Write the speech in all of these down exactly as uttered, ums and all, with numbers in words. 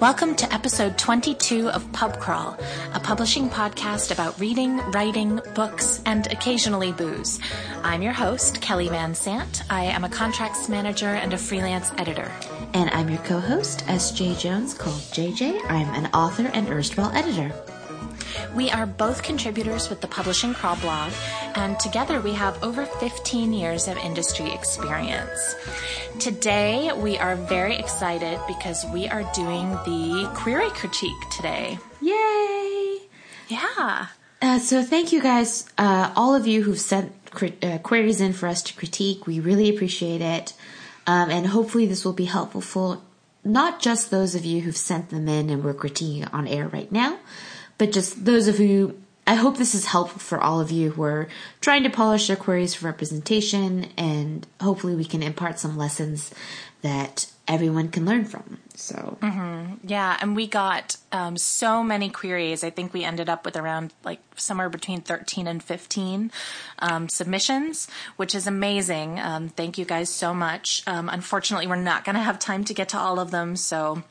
Welcome to episode twenty-two of Pub Crawl, a publishing podcast about reading, writing, books, and occasionally booze. I'm your host, Kelly Van Sant. I am a contracts manager and a freelance editor. And I'm your co-host, S J Jones, called J J. I'm an author and erstwhile editor. We are both contributors with the Publishing Crawl blog, and together we have over fifteen years of industry experience. Today, we are very excited because we are doing the query critique today. Yay! Yeah. Uh, so thank you guys, uh, all of you who've sent crit- uh, queries in for us to critique. We really appreciate it. Um, and hopefully this will be helpful for not just those of you who've sent them in and we're critiquing on air right now, but just those of you, I hope this is helpful for all of you who are trying to polish their queries for representation, and hopefully we can impart some lessons that everyone can learn from. So, mm-hmm. Yeah, and we got um, so many queries. I think we ended up with around like somewhere between thirteen and fifteen um, submissions, which is amazing. Um, thank you guys so much. Um, unfortunately, we're not going to have time to get to all of them, so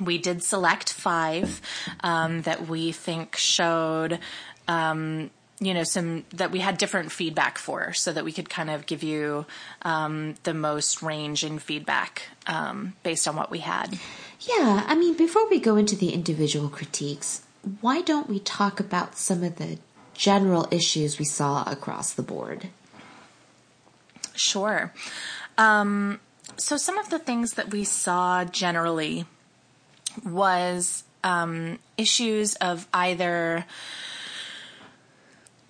we did select five um, that we think showed, um, you know, some that we had different feedback for, so that we could kind of give you um, the most range in feedback um, based on what we had. Yeah. I mean, before we go into the individual critiques, why don't we talk about some of the general issues we saw across the board? Sure. Um, so some of the things that we saw generally was um, issues of either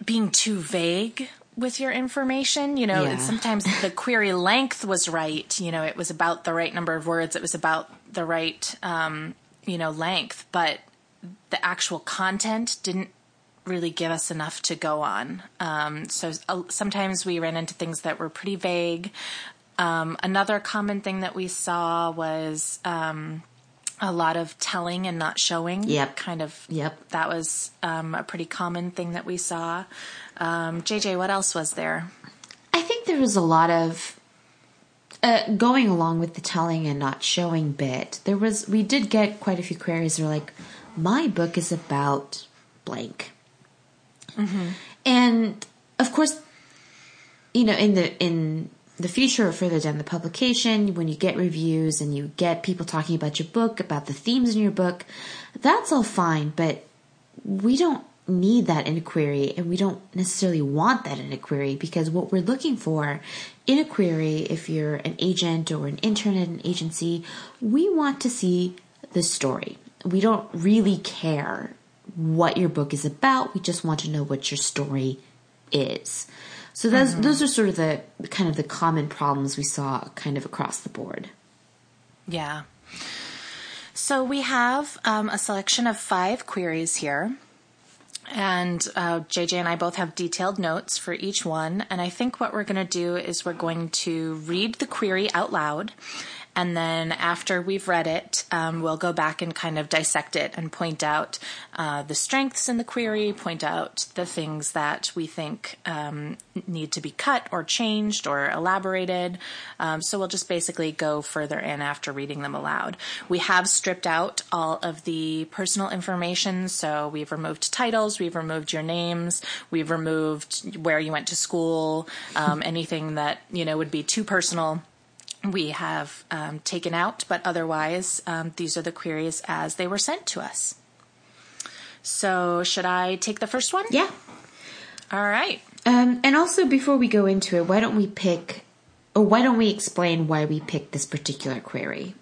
being too vague with your information. You know, yeah. Sometimes the query length was right. You know, it was about the right number of words. It was about the right, um, you know, length. But the actual content didn't really give us enough to go on. Um, so uh, sometimes we ran into things that were pretty vague. Um, another common thing that we saw was Um, a lot of telling and not showing. Yep. Kind of. Yep. That was um, a pretty common thing that we saw. Um, J J, what else was there? I think there was a lot of uh, going along with the telling and not showing bit. There was, we did get quite a few queries that were like, my book is about blank. Mm-hmm. And of course, you know, in the, in, the future or further down the publication, when you get reviews and you get people talking about your book, about the themes in your book, that's all fine, but we don't need that in a query, and we don't necessarily want that in a query, because what we're looking for in a query, if you're an agent or an intern at an agency, we want to see the story. We don't really care what your book is about. We just want to know what your story is. So those mm-hmm. those are sort of the kind of the common problems we saw kind of across the board. Yeah. So we have um, a selection of five queries here. And uh, J J and I both have detailed notes for each one. And I think what we're going to do is we're going to read the query out loud. And then after we've read it, um, we'll go back and kind of dissect it and point out uh, the strengths in the query, point out the things that we think um, need to be cut or changed or elaborated. Um, so we'll just basically go further in after reading them aloud. We have stripped out all of the personal information. So we've removed titles, we've removed your names, we've removed where you went to school, um, anything that, you know, would be too personal. We have um, taken out, but otherwise, um, these are the queries as they were sent to us. So should I take the first one? Yeah. All right. Um, and also, before we go into it, why don't we pick, or why don't we explain why we picked this particular query?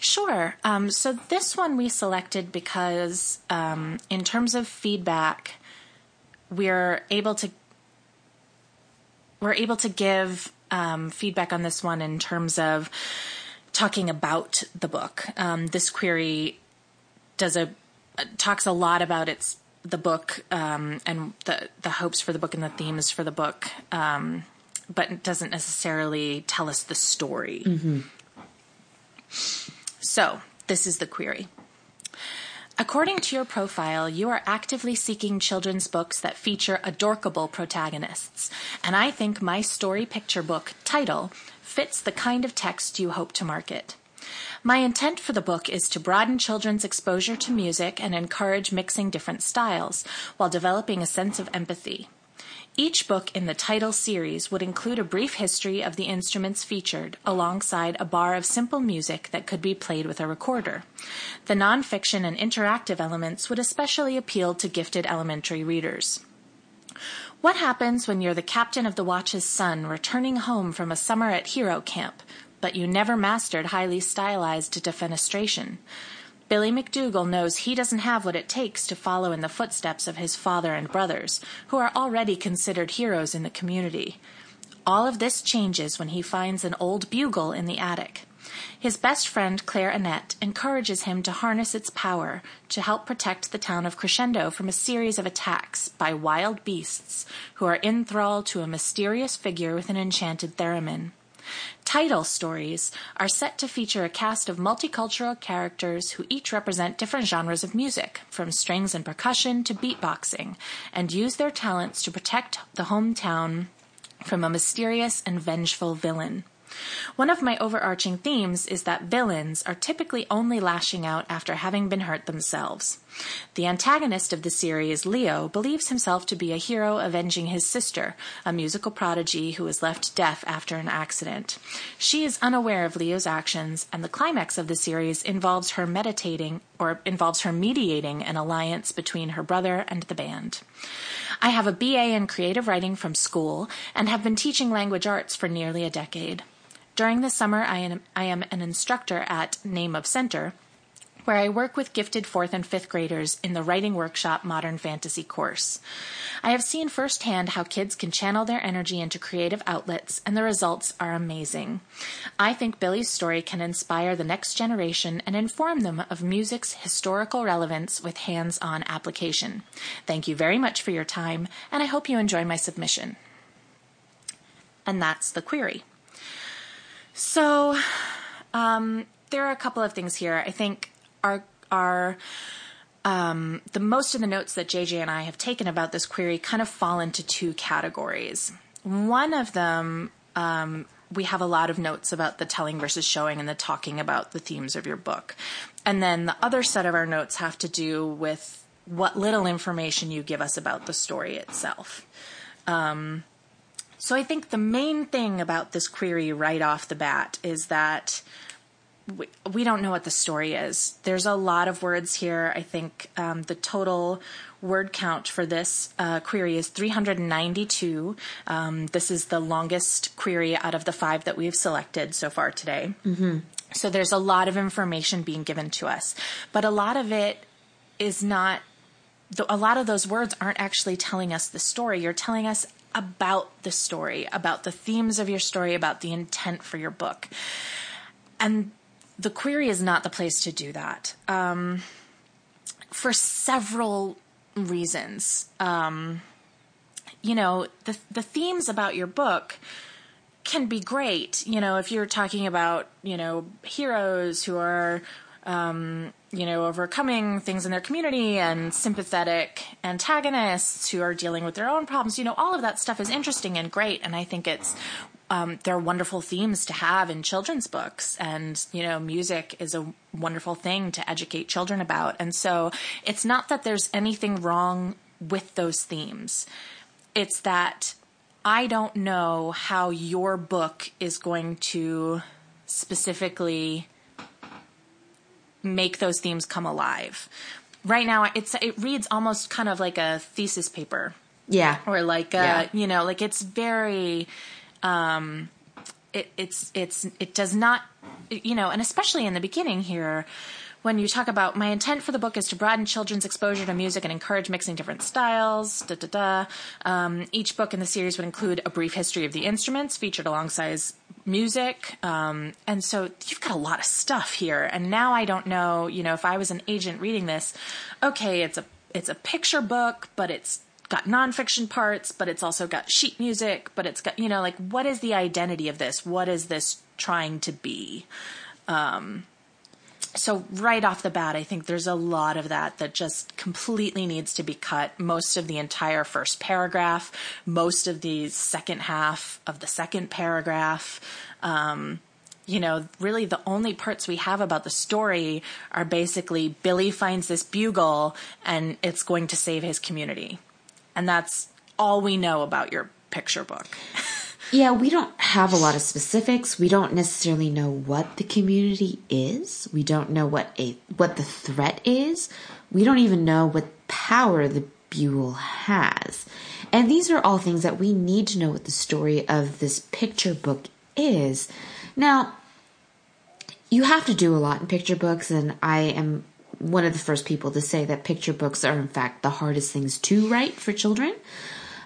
Sure. Um, so this one we selected because um, in terms of feedback, we're able to, we're able to give Um, feedback on this one in terms of talking about the book. Um, this query does a talks a lot about its the book um, and the the hopes for the book and the themes for the book, um, but it doesn't necessarily tell us the story. Mm-hmm. So this is the query. According to your profile, you are actively seeking children's books that feature adorkable protagonists, and I think My Story Picture Book title fits the kind of text you hope to market. My intent for the book is to broaden children's exposure to music and encourage mixing different styles while developing a sense of empathy. Each book in the title series would include a brief history of the instruments featured, alongside a bar of simple music that could be played with a recorder. The nonfiction and interactive elements would especially appeal to gifted elementary readers. What happens when you're the captain of the watch's son returning home from a summer at hero camp, but you never mastered highly stylized defenestration? Billy McDougall knows he doesn't have what it takes to follow in the footsteps of his father and brothers, who are already considered heroes in the community. All of this changes when he finds an old bugle in the attic. His best friend, Claire Annette, encourages him to harness its power to help protect the town of Crescendo from a series of attacks by wild beasts who are in thrall to a mysterious figure with an enchanted theremin. Title stories are set to feature a cast of multicultural characters who each represent different genres of music, from strings and percussion to beatboxing, and use their talents to protect the hometown from a mysterious and vengeful villain. One of my overarching themes is that villains are typically only lashing out after having been hurt themselves. The antagonist of the series, Leo, believes himself to be a hero avenging his sister, a musical prodigy who is left deaf after an accident. She is unaware of Leo's actions, and the climax of the series involves her meditating or involves her mediating an alliance between her brother and the band. I have a B A in creative writing from school and have been teaching language arts for nearly a decade. During the summer, I am, I am an instructor at Name of Center, where I work with gifted fourth and fifth graders in the Writing Workshop Modern Fantasy course. I have seen firsthand how kids can channel their energy into creative outlets, and the results are amazing. I think Billy's story can inspire the next generation and inform them of music's historical relevance with hands-on application. Thank you very much for your time, and I hope you enjoy my submission. And that's the query. So, um, there are a couple of things here. I think our, our, um, the most of the notes that J J and I have taken about this query kind of fall into two categories. One of them, um, we have a lot of notes about the telling versus showing and the talking about the themes of your book. And then the other set of our notes have to do with what little information you give us about the story itself. Um, So I think the main thing about this query right off the bat is that we, we don't know what the story is. There's a lot of words here. I think um, the total word count for this uh, query is three hundred ninety-two. Um, this is the longest query out of the five that we've selected so far today. Mm-hmm. So there's a lot of information being given to us. But a lot of it is not – a lot of those words aren't actually telling us the story. You're telling us – about the story, about the themes of your story, about the intent for your book. And the query is not the place to do that, um, for several reasons. Um, you know, the, the themes about your book can be great. You know, if you're talking about, you know, heroes who are, um, you know, overcoming things in their community and sympathetic antagonists who are dealing with their own problems. You know, all of that stuff is interesting and great. And I think it's, um, they're wonderful themes to have in children's books. And, you know, music is a wonderful thing to educate children about. And so it's not that there's anything wrong with those themes. It's that I don't know how your book is going to specifically make those themes come alive. Right now, it's it reads almost kind of like a thesis paper. Yeah. Or like a, yeah. you know, like it's very, um, it, it's, it's, it does not, you know, and especially in the beginning here, when you talk about my intent for the book is to broaden children's exposure to music and encourage mixing different styles, da, da, da. Um, each book in the series would include a brief history of the instruments featured alongside music. Um, and so you've got a lot of stuff here. And now I don't know, you know, if I was an agent reading this, okay, it's a, it's a picture book, but it's got nonfiction parts, but it's also got sheet music, but it's got, you know, like, what is the identity of this? What is this trying to be? Um, So right off the bat, I think there's a lot of that that just completely needs to be cut. Most of the entire first paragraph, most of the second half of the second paragraph. Um, you know, really the only parts we have about the story are basically Billy finds this bugle and it's going to save his community. And that's all we know about your picture book. Yeah, we don't have a lot of specifics. We don't necessarily know what the community is. We don't know what a what the threat is. We don't even know what power the bugle has. And these are all things that we need to know what the story of this picture book is. Now, you have to do a lot in picture books, and I am one of the first people to say that picture books are, in fact, the hardest things to write for children.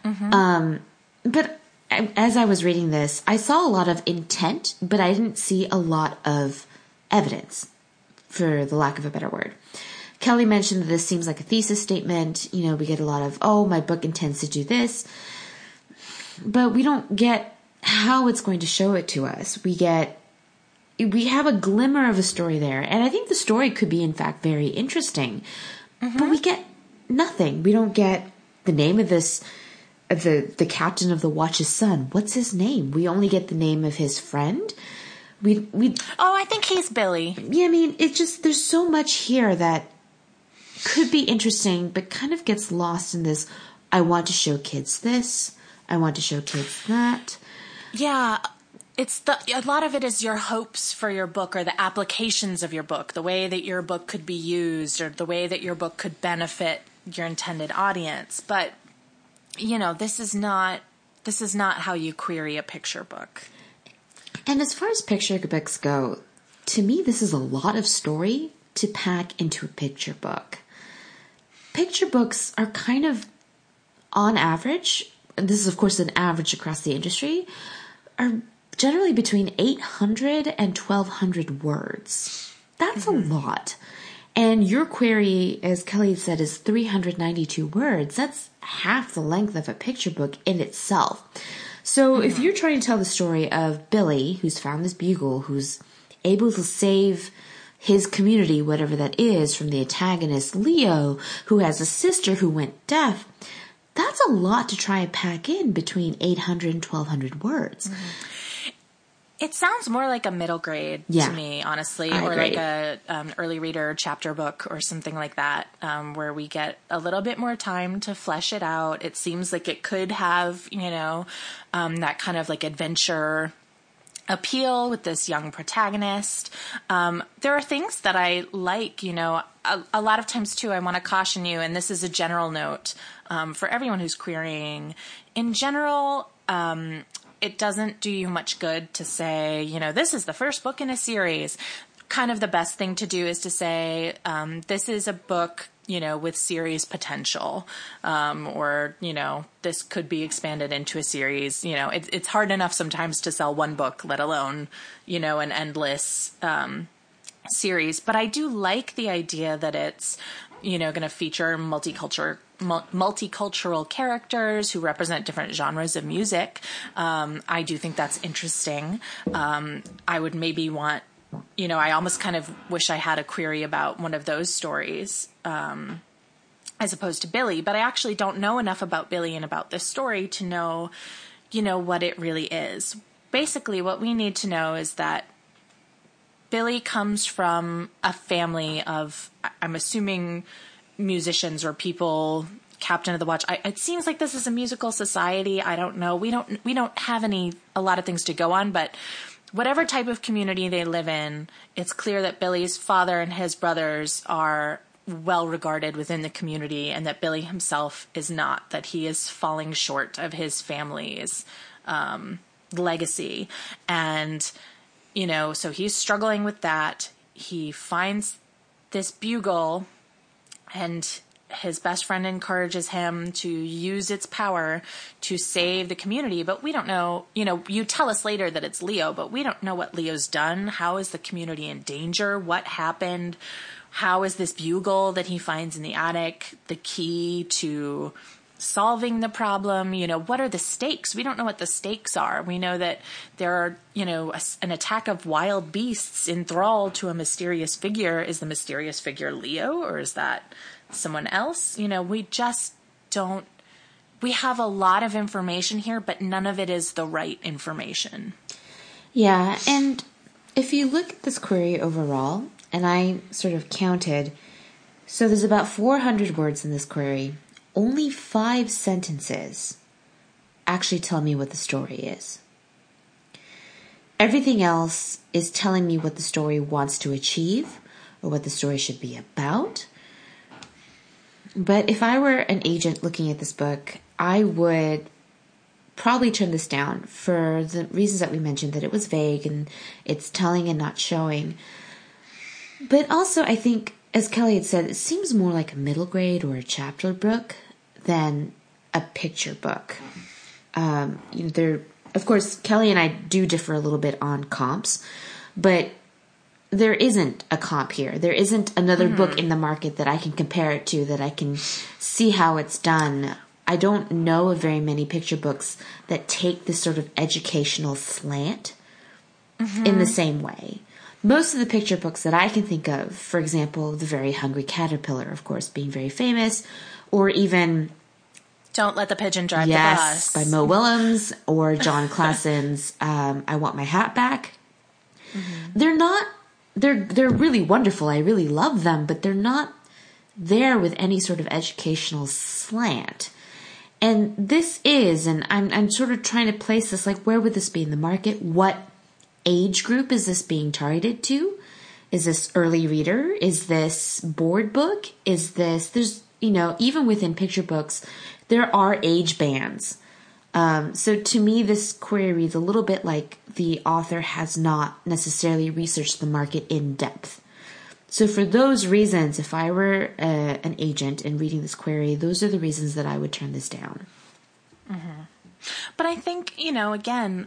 Mm-hmm. Um, but as I was reading this, I saw a lot of intent, but I didn't see a lot of evidence, for the lack of a better word. Kelly mentioned that this seems like a thesis statement. You know, we get a lot of, oh, my book intends to do this. But we don't get how it's going to show it to us. We get, we have a glimmer of a story there. And I think the story could be, in fact, very interesting. Mm-hmm. But we get nothing. We don't get the name of this The, the captain of the watch's son. What's his name? We only get the name of his friend. We we. Oh, I think he's Billy. Yeah, I mean, it's just, there's so much here that could be interesting, but kind of gets lost in this, I want to show kids this, I want to show kids that. Yeah, it's the, a lot of it is your hopes for your book or the applications of your book, the way that your book could be used or the way that your book could benefit your intended audience, but you know, this is not this is not how you query a picture book. And as far as picture books go, to me, this is a lot of story to pack into a picture book. Picture books are kind of, on average, and this is, of course, an average across the industry, are generally between eight hundred and twelve hundred words. That's mm-hmm. a lot. And your query, as Kelly said, is three hundred ninety-two words. That's half the length of a picture book in itself. So mm-hmm. if you're trying to tell the story of Billy, who's found this bugle, who's able to save his community, whatever that is, from the antagonist Leo, who has a sister who went deaf, that's a lot to try and pack in between eight hundred and twelve hundred words. Mm-hmm. It sounds more like a middle grade yeah, to me, honestly, I or agree. like a um, early reader chapter book or something like that, um, where we get a little bit more time to flesh it out. It seems like it could have, you know, um, that kind of like adventure appeal with this young protagonist. Um, there are things that I like, you know, a, a lot of times too, I want to caution you, and this is a general note um, for everyone who's querying in general. Um, It doesn't do you much good to say, you know, this is the first book in a series. Kind of the best thing to do is to say, um, this is a book, you know, with series potential, um, or, you know, this could be expanded into a series. You know, it, it's hard enough sometimes to sell one book, let alone, you know, an endless um, series. But I do like the idea that it's, you know, going to feature multicultural multicultural characters who represent different genres of music. Um, I do think that's interesting. Um, I would maybe want, you know, I almost kind of wish I had a query about one of those stories, um, as opposed to Billy, but I actually don't know enough about Billy and about this story to know, you know, what it really is. Basically, what we need to know is that Billy comes from a family of, I'm assuming, musicians or people, captain of the watch. I, it seems like this is a musical society. I don't know. We don't, we don't have any, a lot of things to go on, but whatever type of community they live in, it's clear that Billy's father and his brothers are well regarded within the community and that Billy himself is not, that he is falling short of his family's, um, legacy. And, you know, so he's struggling with that. He finds this bugle, and his best friend encourages him to use its power to save the community. But we don't know, you know, you tell us later that it's Leo, but we don't know what Leo's done. How is the community in danger? What happened? How is this bugle that he finds in the attic the key to solving the problem? You know, what are the stakes? We don't know what the stakes are. We know that there are, you know, a, an attack of wild beasts in thrall to a mysterious figure. Is the mysterious figure Leo, or is that someone else? You know, we just don't. We have a lot of information here, but none of it is the right information. Yeah, and if you look at this query overall, and I sort of counted, so there's about four hundred words in this query. Only five sentences actually tell me what the story is. Everything else is telling me what the story wants to achieve or what the story should be about. But if I were an agent looking at this book, I would probably turn this down for the reasons that we mentioned, that it was vague and it's telling and not showing. But also, I think, as Kelly had said, it seems more like a middle grade or a chapter book than a picture book. Um, you know, there, of course, Kelly and I do differ a little bit on comps, but there isn't a comp here. There isn't another mm-hmm. book in the market that I can compare it to, that I can see how it's done. I don't know of very many picture books that take this sort of educational slant mm-hmm. in the same way. Most of the picture books that I can think of, for example, The Very Hungry Caterpillar, of course, being very famous, or even Don't Let the Pigeon Drive yes, the Bus by Mo Willems, or John Klassen's um, I Want My Hat Back. Mm-hmm. They're not They're they're really wonderful. I really love them, but they're not there with any sort of educational slant. And this is, and I'm I'm sort of trying to place this, like, where would this be in the market? What age group is this being targeted to? Is this early reader? Is this board book? Is this, there's, you know, even within picture books, there are age bands. Um, so to me, this query reads a little bit like the author has not necessarily researched the market in depth. So for those reasons, if I were uh, an agent and reading this query, those are the reasons that I would turn this down. Mm-hmm. But I think, you know, again,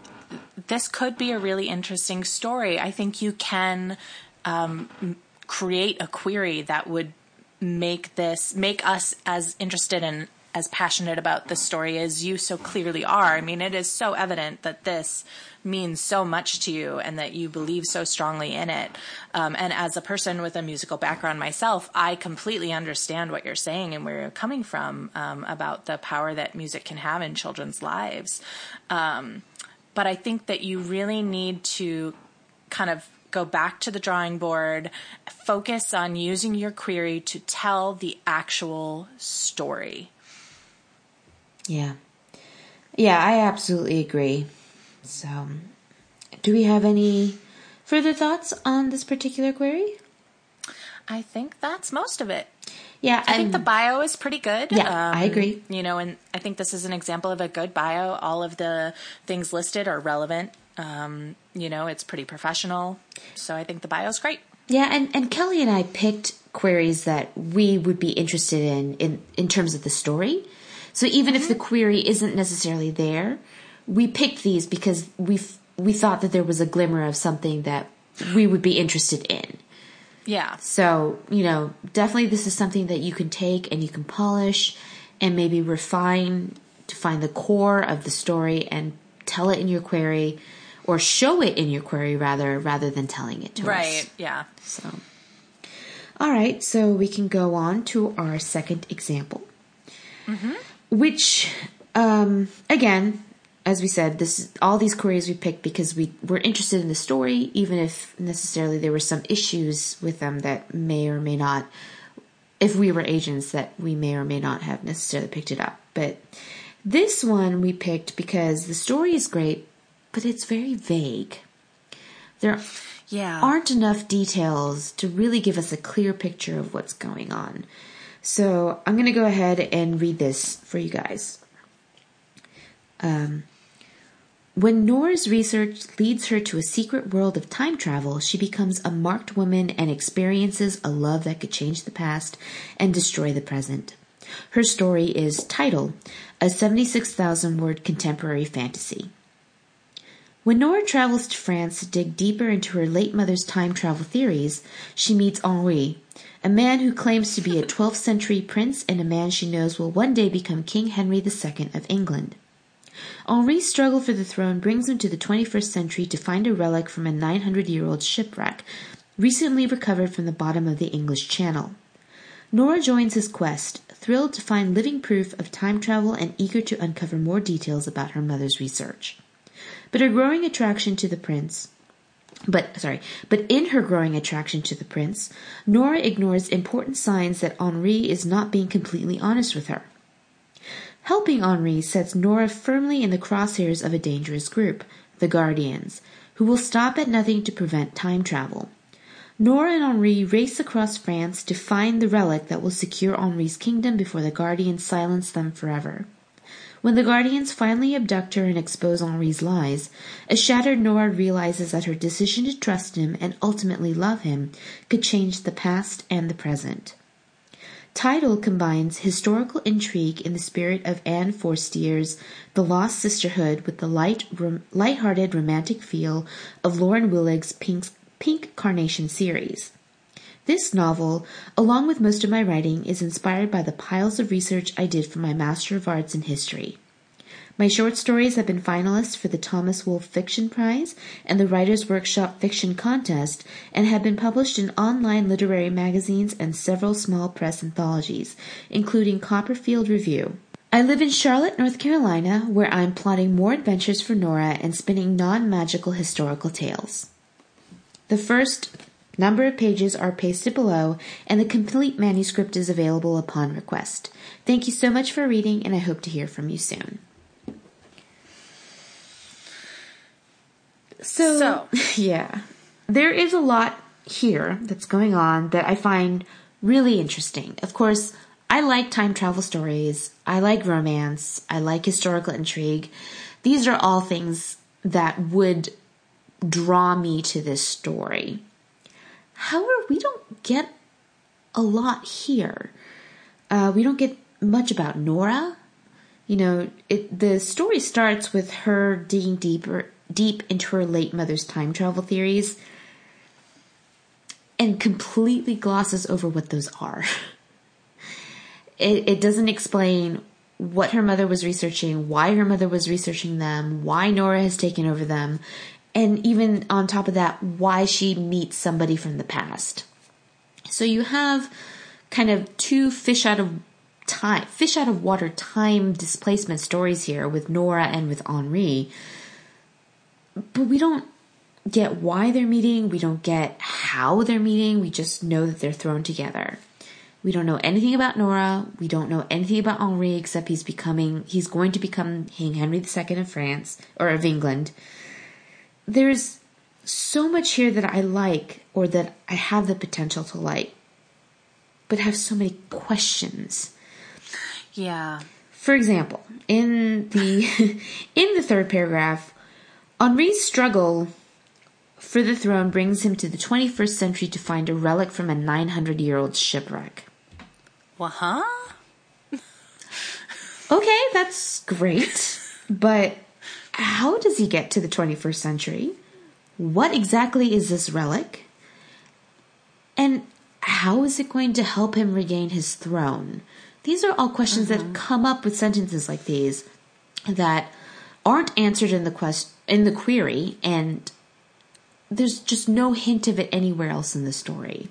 this could be a really interesting story. I think you can um, create a query that would make this, make us as interested in, as passionate about the story as you so clearly are. I mean, it is so evident that this means so much to you and that you believe so strongly in it. Um, and as a person with a musical background myself, I completely understand what you're saying and where you're coming from um, about the power that music can have in children's lives. Um, but I think that you really need to kind of go back to the drawing board, focus on using your query to tell the actual story. Yeah. Yeah, I absolutely agree. So, do we have any further thoughts on this particular query? I think that's most of it. Yeah. I I'm, think the bio is pretty good. Yeah, um, I agree. You know, and I think this is an example of a good bio. All of the things listed are relevant. Um, you know, it's pretty professional. So I think the bio is great. Yeah, and, and Kelly and I picked queries that we would be interested in in, in terms of the story. So even mm-hmm. if the query isn't necessarily there, we picked these because we we thought that there was a glimmer of something that we would be interested in. Yeah. So, you know, definitely this is something that you can take and you can polish and maybe refine to find the core of the story and tell it in your query, or show it in your query rather, rather than telling it to right. us. Right, yeah. So, all right, so we can go on to our second example. Mm-hmm. Which, um, again, as we said, this all these queries we picked because we were interested in the story, even if necessarily there were some issues with them that may or may not, if we were agents, that we may or may not have necessarily picked it up. But this one we picked because the story is great, but it's very vague. There yeah. aren't enough details to really give us a clear picture of what's going on. So I'm going to go ahead and read this for you guys. Um, when Nora's research leads her to a secret world of time travel, she becomes a marked woman and experiences a love that could change the past and destroy the present. Her story is Tidal, a seventy-six thousand word contemporary fantasy. When Nora travels to France to dig deeper into her late mother's time travel theories, she meets Henri, a man who claims to be a twelfth century prince and a man she knows will one day become King Henry the Second of England. Henri's struggle for the throne brings him to the twenty-first century to find a relic from a nine hundred year old shipwreck, recently recovered from the bottom of the English Channel. Nora joins his quest, thrilled to find living proof of time travel and eager to uncover more details about her mother's research. But her growing attraction to the prince, but sorry, but in her growing attraction to the prince, Nora ignores important signs that Henri is not being completely honest with her. Helping Henri sets Nora firmly in the crosshairs of a dangerous group, the Guardians, who will stop at nothing to prevent time travel. Nora and Henri race across France to find the relic that will secure Henri's kingdom before the Guardians silence them forever. When the Guardians finally abduct her and expose Henri's lies, a shattered Nora realizes that her decision to trust him and ultimately love him could change the past and the present. Title combines historical intrigue in the spirit of Anne Forstier's The Lost Sisterhood with the light, rom- light-hearted romantic feel of Lauren Willig's Pink's, Pink Carnation series. This novel, along with most of my writing, is inspired by the piles of research I did for my Master of Arts in History. My short stories have been finalists for the Thomas Wolfe Fiction Prize and the Writers' Workshop Fiction Contest, and have been published in online literary magazines and several small press anthologies, including Copperfield Review. I live in Charlotte, North Carolina, where I'm plotting more adventures for Nora and spinning non-magical historical tales. The first number of pages are pasted below, and the complete manuscript is available upon request. Thank you so much for reading, and I hope to hear from you soon. So, so, yeah, there is a lot here that's going on that I find really interesting. Of course, I like time travel stories. I like romance. I like historical intrigue. These are all things that would draw me to this story. However, we don't get a lot here. Uh, we don't get much about Nora. You know, it, the story starts with her digging deeper deep into her late mother's time travel theories and completely glosses over what those are. It, it doesn't explain what her mother was researching, why her mother was researching them, why Nora has taken over them, and even on top of that, why she meets somebody from the past. So you have kind of two fish out of time, fish out of water time displacement stories here with Nora and with Henri. But we don't get why they're meeting. We don't get how they're meeting. We just know that they're thrown together. We don't know anything about Nora. We don't know anything about Henri except he's becoming, he's going to become King Henry the Second of France, or of England. There's so much here that I like, or that I have the potential to like, but have so many questions. Yeah. For example, in the in the third paragraph, Henri's struggle for the throne brings him to the twenty-first century to find a relic from a nine hundred year old shipwreck. Wah-huh? Okay, that's great. But how does he get to the twenty-first century? What exactly is this relic? And how is it going to help him regain his throne? These are all questions mm-hmm. that come up with sentences like these that aren't answered in the quest in the query, and there's just no hint of it anywhere else in the story.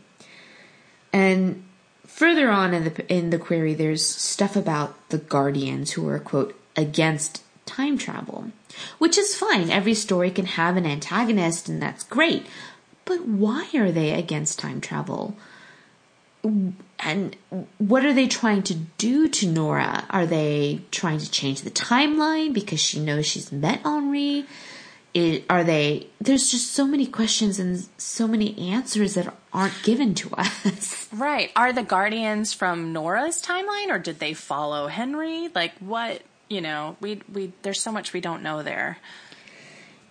And further on in the in the query, there's stuff about the Guardians, who are, quote, against time travel, which is fine. Every story can have an antagonist, and that's great. But why are they against time travel? And what are they trying to do to Nora? Are they trying to change the timeline because she knows she's met Henri? It, are they... There's just so many questions and so many answers that aren't given to us. Right. Are the Guardians from Nora's timeline, or did they follow Henri? Like, what... You know, we we there's so much we don't know there.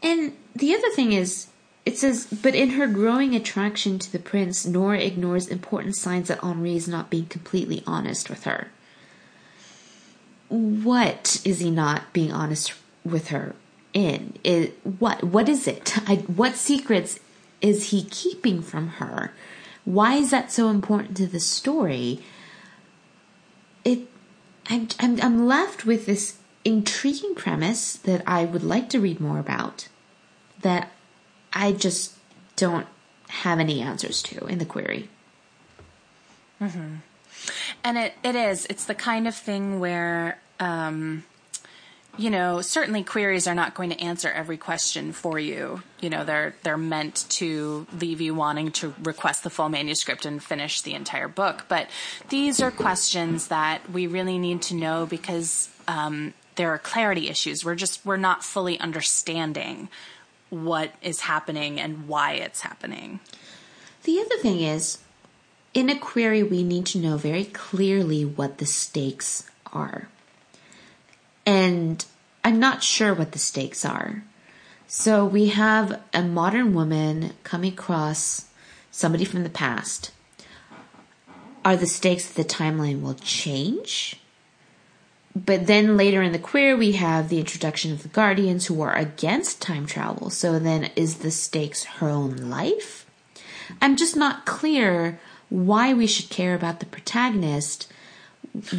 And the other thing is... It says, but in her growing attraction to the prince, Nora ignores important signs that Henri is not being completely honest with her. What is he not being honest with her in? It, what what is it? I, what secrets is he keeping from her? Why is that so important to the story? It, I'm I'm, I'm left with this intriguing premise that I would like to read more about, that I just don't have any answers to in the query. Mm-hmm. And it, it is. It's the kind of thing where, um, you know, certainly queries are not going to answer every question for you. You know, they're they're meant to leave you wanting to request the full manuscript and finish the entire book. But these are questions that we really need to know because um, there are clarity issues. We're just we're not fully understanding what is happening and why it's happening. The other thing is, in a query, we need to know very clearly what the stakes are. And I'm not sure what the stakes are. So we have a modern woman coming across somebody from the past. Are the stakes of the timeline will change? But then later in the query, we have the introduction of the Guardians who are against time travel. So then is the stakes her own life? I'm just not clear why we should care about the protagonist,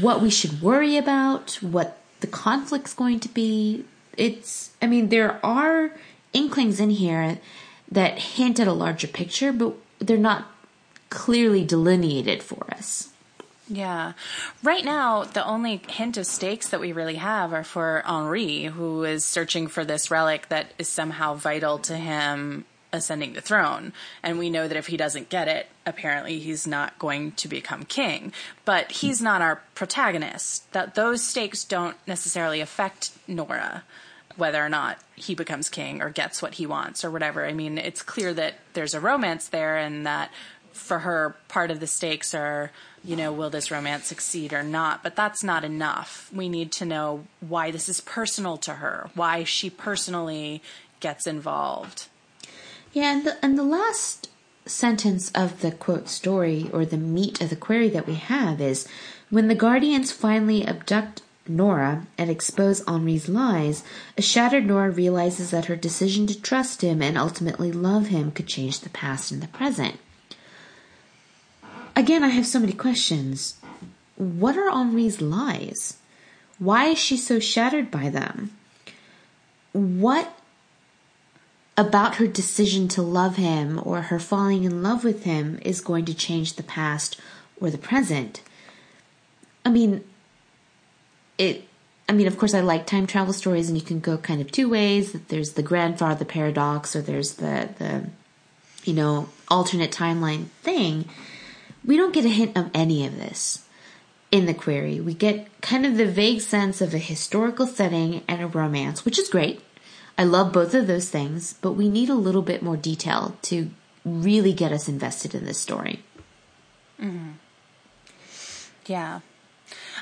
what we should worry about, what the conflict's going to be. It's, I mean, there are inklings in here that hint at a larger picture, but they're not clearly delineated for us. Yeah. Right now, the only hint of stakes that we really have are for Henri, who is searching for this relic that is somehow vital to him ascending the throne. And we know that if he doesn't get it, apparently he's not going to become king. But he's not our protagonist. That those stakes don't necessarily affect Nora, whether or not he becomes king or gets what he wants or whatever. I mean, it's clear that there's a romance there and that for her, part of the stakes are, you know, will this romance succeed or not? But that's not enough. We need to know why this is personal to her, why she personally gets involved. Yeah, and the, and the last sentence of the, quote, story or the meat of the query that we have is, when the Guardians finally abduct Nora and expose Henri's lies, a shattered Nora realizes that her decision to trust him and ultimately love him could change the past and the present. Again, I have so many questions. What are Henri's lies? Why is she so shattered by them? What about her decision to love him or her falling in love with him is going to change the past or the present? I mean, it, I mean, of course I like time travel stories and you can go kind of two ways, that there's the grandfather paradox or there's the, the, you know, alternate timeline thing. We don't get a hint of any of this in the query. We get kind of the vague sense of a historical setting and a romance, which is great. I love both of those things, but we need a little bit more detail to really get us invested in this story. Mm-hmm. Yeah.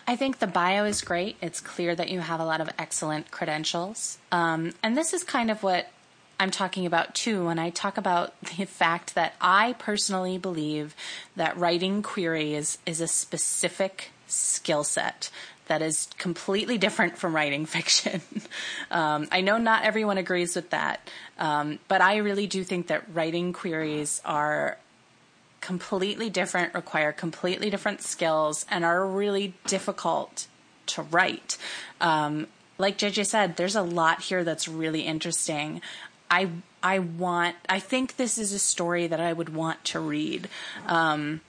I think the bio is great. It's clear that you have a lot of excellent credentials. Um, and this is kind of what I'm talking about, too, when I talk about the fact that I personally believe that writing queries is a specific skill set that is completely different from writing fiction. Um, I know not everyone agrees with that, um, but I really do think that writing queries are completely different, require completely different skills, and are really difficult to write. Um, like J J said, there's a lot here that's really interesting. I I want, I think this is a story that I would want to read. Um,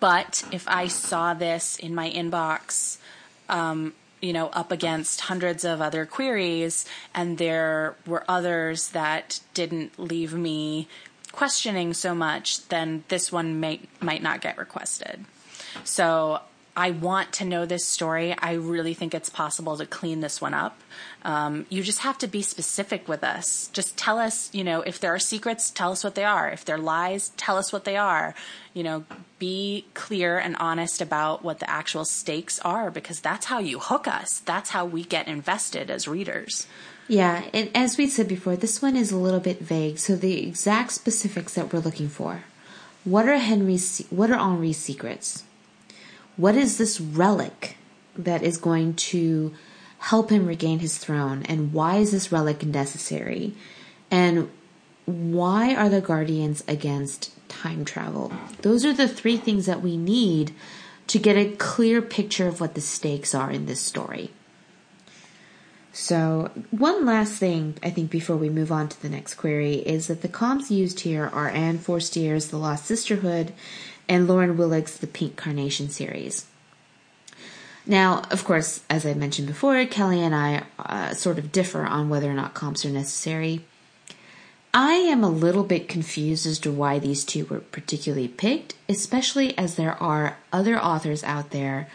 but if I saw this in my inbox, Um, you know, up against hundreds of other queries, and there were others that didn't leave me questioning so much, then this one may, might not get requested. So I want to know this story. I really think it's possible to clean this one up. Um, you just have to be specific with us. Just tell us, you know, if there are secrets, tell us what they are. If they're lies, tell us what they are. You know, be clear and honest about what the actual stakes are, because that's how you hook us. That's how we get invested as readers. Yeah. And as we said before, this one is a little bit vague. So the exact specifics that we're looking for, what are Henry's, what are Henri's secrets? What is this relic that is going to help him regain his throne, and why is this relic necessary, and why are the Guardians against time travel? Those are the three things that we need to get a clear picture of what the stakes are in this story. So one last thing, I think, before we move on to the next query, is that the comps used here are Anne Forstier's The Lost Sisterhood and Lauren Willig's The Pink Carnation series. Now, of course, as I mentioned before, Kelly and I uh, sort of differ on whether or not comps are necessary. I am a little bit confused as to why these two were particularly picked, especially as there are other authors out there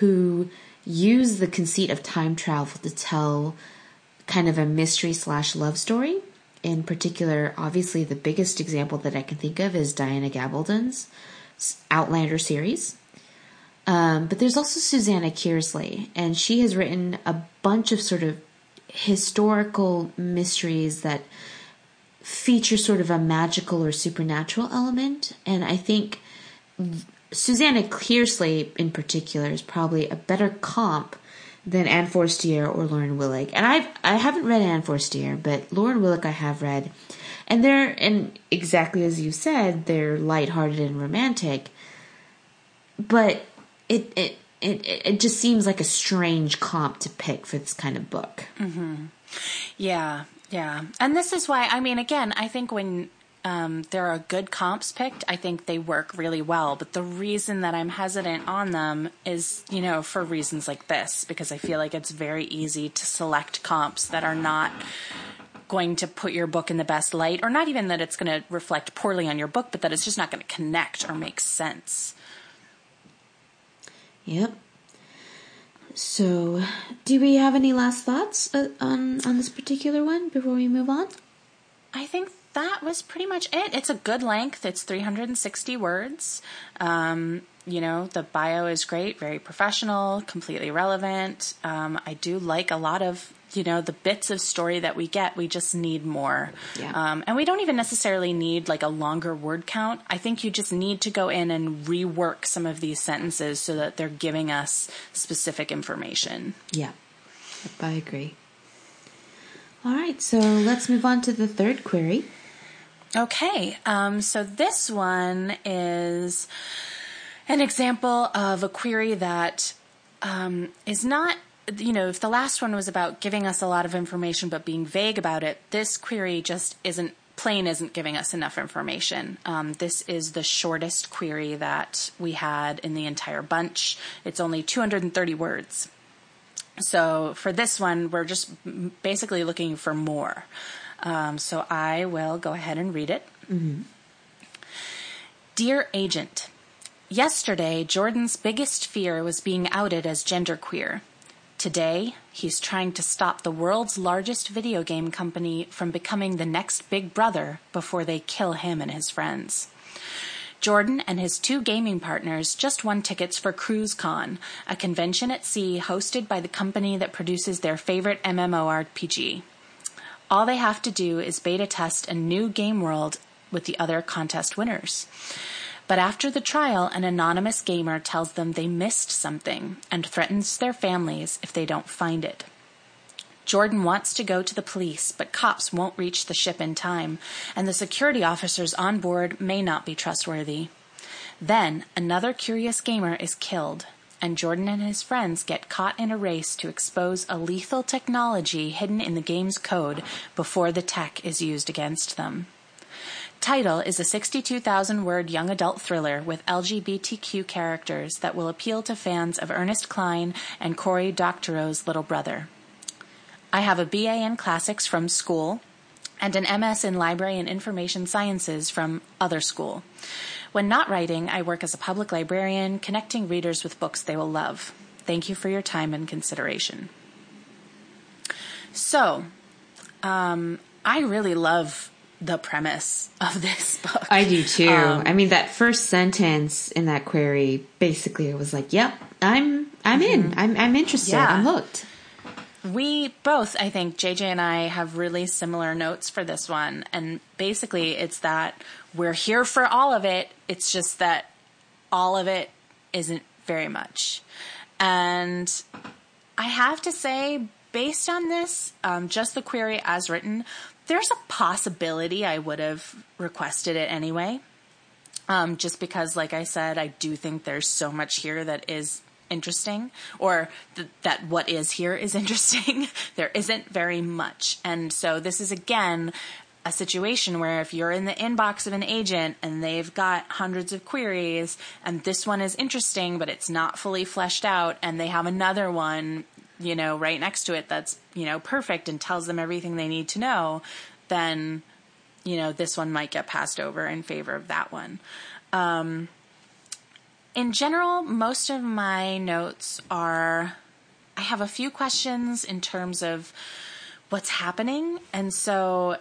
who use the conceit of time travel to tell kind of a mystery slash love story. In particular, obviously, the biggest example that I can think of is Diana Gabaldon's Outlander series. Um, but there's also Susanna Kearsley, and she has written a bunch of sort of historical mysteries that feature sort of a magical or supernatural element. And I think Susanna Kearsley in particular is probably a better comp than Anne Forstier or Lauren Willig. And I've, I haven't read Anne Forstier, but Lauren Willig I have read. And they're, and exactly as you said, they're lighthearted and romantic. But it it, it it just seems like a strange comp to pick for this kind of book. Mm-hmm. Yeah, yeah. And this is why, I mean, again, I think when um, there are good comps picked, I think they work really well. But the reason that I'm hesitant on them is, you know, for reasons like this, because I feel like it's very easy to select comps that are not going to put your book in the best light, or not even that it's going to reflect poorly on your book, but that it's just not going to connect or make sense. Yep. So, do we have any last thoughts uh, on, on this particular one before we move on? I think that was pretty much it. It's a good length. It's three hundred sixty words. Um, you know, the bio is great, very professional, completely relevant. Um, I do like a lot of, you know, the bits of story that we get. We just need more. Yeah. Um, and we don't even necessarily need like a longer word count. I think you just need to go in and rework some of these sentences so that they're giving us specific information. Yeah, I agree. All right, so let's move on to the third query. Okay, um, so this one is an example of a query that um, is not, you know, if the last one was about giving us a lot of information but being vague about it, this query just isn't, plain isn't giving us enough information. Um, this is the shortest query that we had in the entire bunch. It's only two hundred thirty words. So for this one, we're just basically looking for more. Um, so I will go ahead and read it. Mm-hmm. Dear Agent, yesterday, Jordan's biggest fear was being outed as genderqueer. Today, he's trying to stop the world's largest video game company from becoming the next Big Brother before they kill him and his friends. Jordan and his two gaming partners just won tickets for CruiseCon, a convention at sea hosted by the company that produces their favorite M M O R P G. All they have to do is beta test a new game world with the other contest winners. But after the trial, an anonymous gamer tells them they missed something and threatens their families if they don't find it. Jordan wants to go to the police, but cops won't reach the ship in time, and the security officers on board may not be trustworthy. Then, another curious gamer is killed, and Jordan and his friends get caught in a race to expose a lethal technology hidden in the game's code before the tech is used against them. Title is a sixty-two thousand word young adult thriller with L G B T Q characters that will appeal to fans of Ernest Cline and Cory Doctorow's Little Brother. I have a B A in Classics from school and an M S in Library and Information Sciences from other school. When not writing, I work as a public librarian, connecting readers with books they will love. Thank you for your time and consideration. So, um, I really love the premise of this book. I do too. Um, I mean, that first sentence in that query, basically it was like, yep, I'm, I'm mm-hmm. in, I'm, I'm interested. Yeah. I'm hooked. We both, I think J J and I have really similar notes for this one. And basically it's that we're here for all of it. It's just that all of it isn't very much. And I have to say, based on this, um, just the query as written, there's a possibility I would have requested it anyway. Um, just because, like I said, I do think there's so much here that is interesting, or th- that what is here is interesting. There isn't very much. And so this is, again, a situation where if you're in the inbox of an agent and they've got hundreds of queries and this one is interesting, but it's not fully fleshed out, and they have another one, you know, right next to it that's, you know, perfect and tells them everything they need to know, then, you know, this one might get passed over in favor of that one. Um, in general, most of my notes are, I have a few questions in terms of what's happening. And so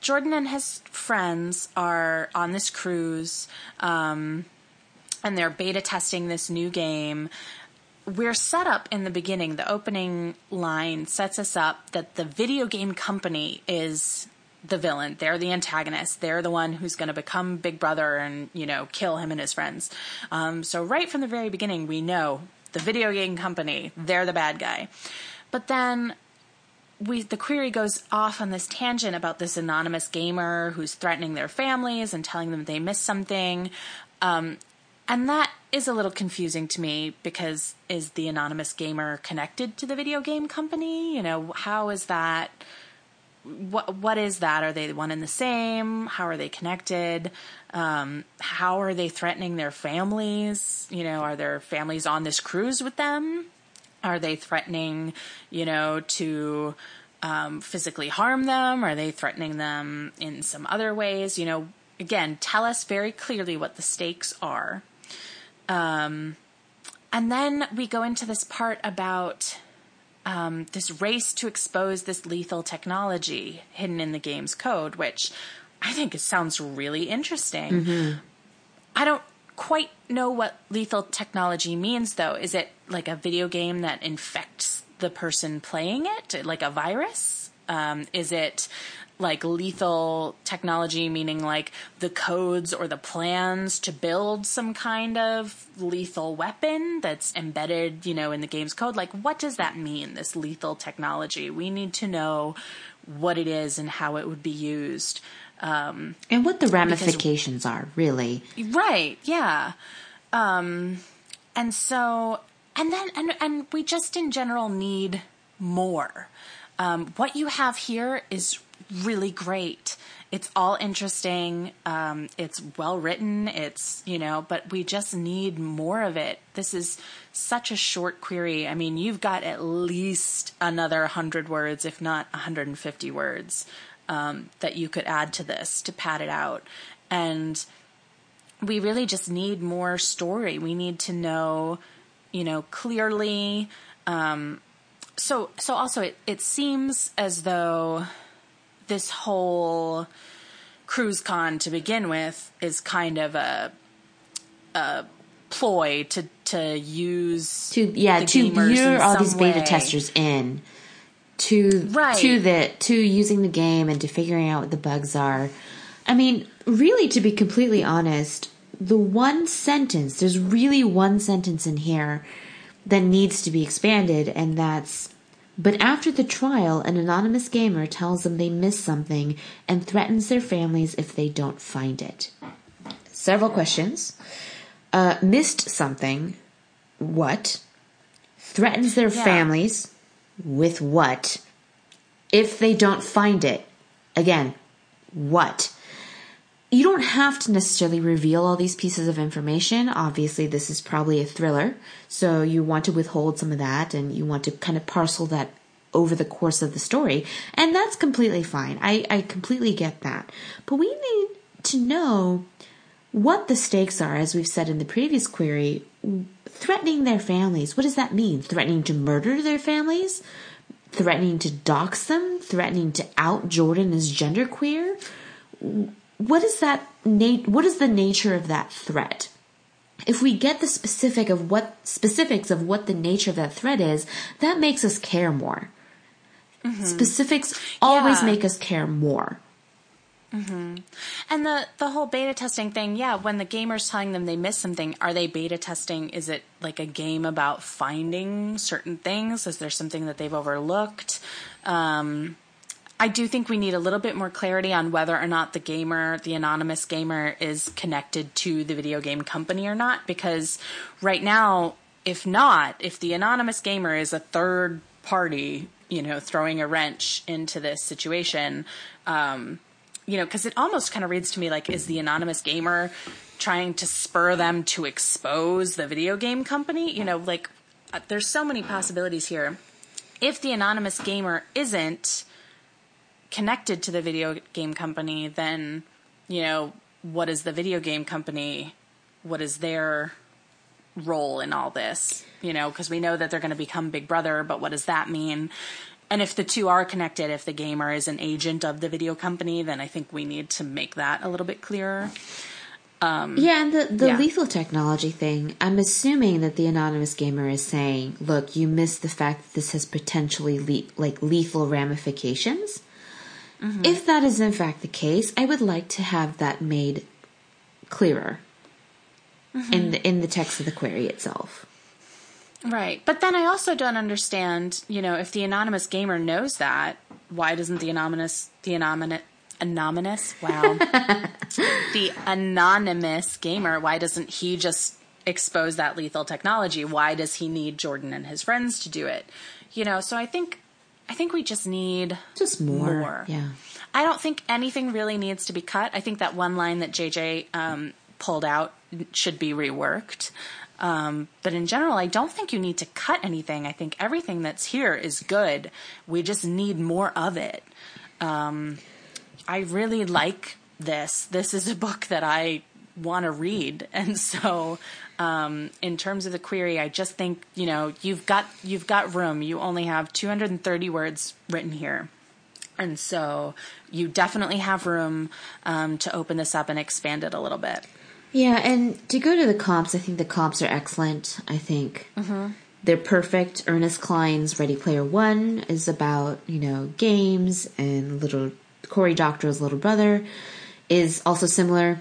Jordan and his friends are on this cruise, um, and they're beta testing this new game. We're set up in the beginning. The opening line sets us up that the video game company is the villain. They're the antagonist. They're the one who's going to become Big Brother and, you know, kill him and his friends. Um, so right from the very beginning, we know the video game company, they're the bad guy. But then we, the query goes off on this tangent about this anonymous gamer who's threatening their families and telling them they missed something. Um, and that is a little confusing to me, because is the anonymous gamer connected to the video game company? You know, how is that? What what is that? Are they one and the same? How are they connected? Um, how are they threatening their families? You know, are their families on this cruise with them? Are they threatening, you know, to um, physically harm them? Are they threatening them in some other ways? You know, again, tell us very clearly what the stakes are. Um, and then we go into this part about Um, this race to expose this lethal technology hidden in the game's code, which I think it sounds really interesting. Mm-hmm. I don't quite know what lethal technology means, though. Is it like a video game that infects the person playing it, like a virus? Um, is it like lethal technology, meaning like the codes or the plans to build some kind of lethal weapon that's embedded, you know, in the game's code? Like, what does that mean, this lethal technology? We need to know what it is and how it would be used. Um, and what the ramifications because, are, really. Right, yeah. Um, and so, and then, and, and we just in general need more. Um, what you have here is really great. It's all interesting. Um, it's well written. It's, you know, but we just need more of it. This is such a short query. I mean, you've got at least another one hundred words, if not one hundred fifty words, um, that you could add to this to pad it out. And we really just need more story. We need to know, you know, clearly. Um, so, so also it, it seems as though this whole cruise con to begin with is kind of a, a ploy to, to use to yeah the to lure all these way. beta testers in to right. to the to using the game and to figuring out what the bugs are. I mean, really, to be completely honest, the one sentence there's really one sentence in here that needs to be expanded, and that's, "But after the trial, an anonymous gamer tells them they missed something and threatens their families if they don't find it." Several questions. Uh, missed something. What? Threatens their yeah. families. With what? If they don't find it. Again, what? You don't have to necessarily reveal all these pieces of information. Obviously, this is probably a thriller, so you want to withhold some of that, and you want to kind of parcel that over the course of the story, and that's completely fine. I, I completely get that. But we need to know what the stakes are, as we've said in the previous query. Threatening their families. What does that mean? Threatening to murder their families? Threatening to dox them? Threatening to out Jordan as genderqueer? What is that? What is the nature of that threat? If we get the specific of what specifics of what the nature of that threat is, that makes us care more. Mm-hmm. Specifics always yeah. make us care more. Mm-hmm. And the, the whole beta testing thing, yeah, when the gamer's telling them they missed something, are they beta testing? Is it like a game about finding certain things? Is there something that they've overlooked? Um, I do think we need a little bit more clarity on whether or not the gamer, the anonymous gamer, is connected to the video game company or not. Because right now, if not, if the anonymous gamer is a third party, you know, throwing a wrench into this situation, um, you know, because it almost kind of reads to me like, is the anonymous gamer trying to spur them to expose the video game company? You know, like, uh, there's so many possibilities here. If the anonymous gamer isn't connected to the video game company, then, you know, what is the video game company? What is their role in all this? You know, because we know that they're going to become Big Brother, but what does that mean? And if the two are connected, if the gamer is an agent of the video company, then I think we need to make that a little bit clearer. Um, yeah, and the, the yeah. lethal technology thing, I'm assuming that the anonymous gamer is saying, look, you missed the fact that this has potentially le- like lethal ramifications. Mm-hmm. If that is in fact the case, I would like to have that made clearer mm-hmm. in the, in the text of the query itself. Right. But then I also don't understand, you know, if the anonymous gamer knows that, why doesn't the anonymous, the anonymous, anonymous, wow, the anonymous gamer, why doesn't he just expose that lethal technology? Why does he need Jordan and his friends to do it? You know, so I think, I think we just need just more. more. Yeah. I don't think anything really needs to be cut. I think that one line that J J um, pulled out should be reworked. Um, but in general, I don't think you need to cut anything. I think everything that's here is good. We just need more of it. Um, I really like this. This is a book that I want to read. And so, um, in terms of the query, I just think, you know, you've got, you've got room. You only have two hundred thirty words written here. And so you definitely have room, um, to open this up and expand it a little bit. Yeah, and to go to the comps, I think the comps are excellent. I think mm-hmm. they're perfect. Ernest Cline's Ready Player One is about, you know, games, and little Cory Doctorow's little brother is also similar.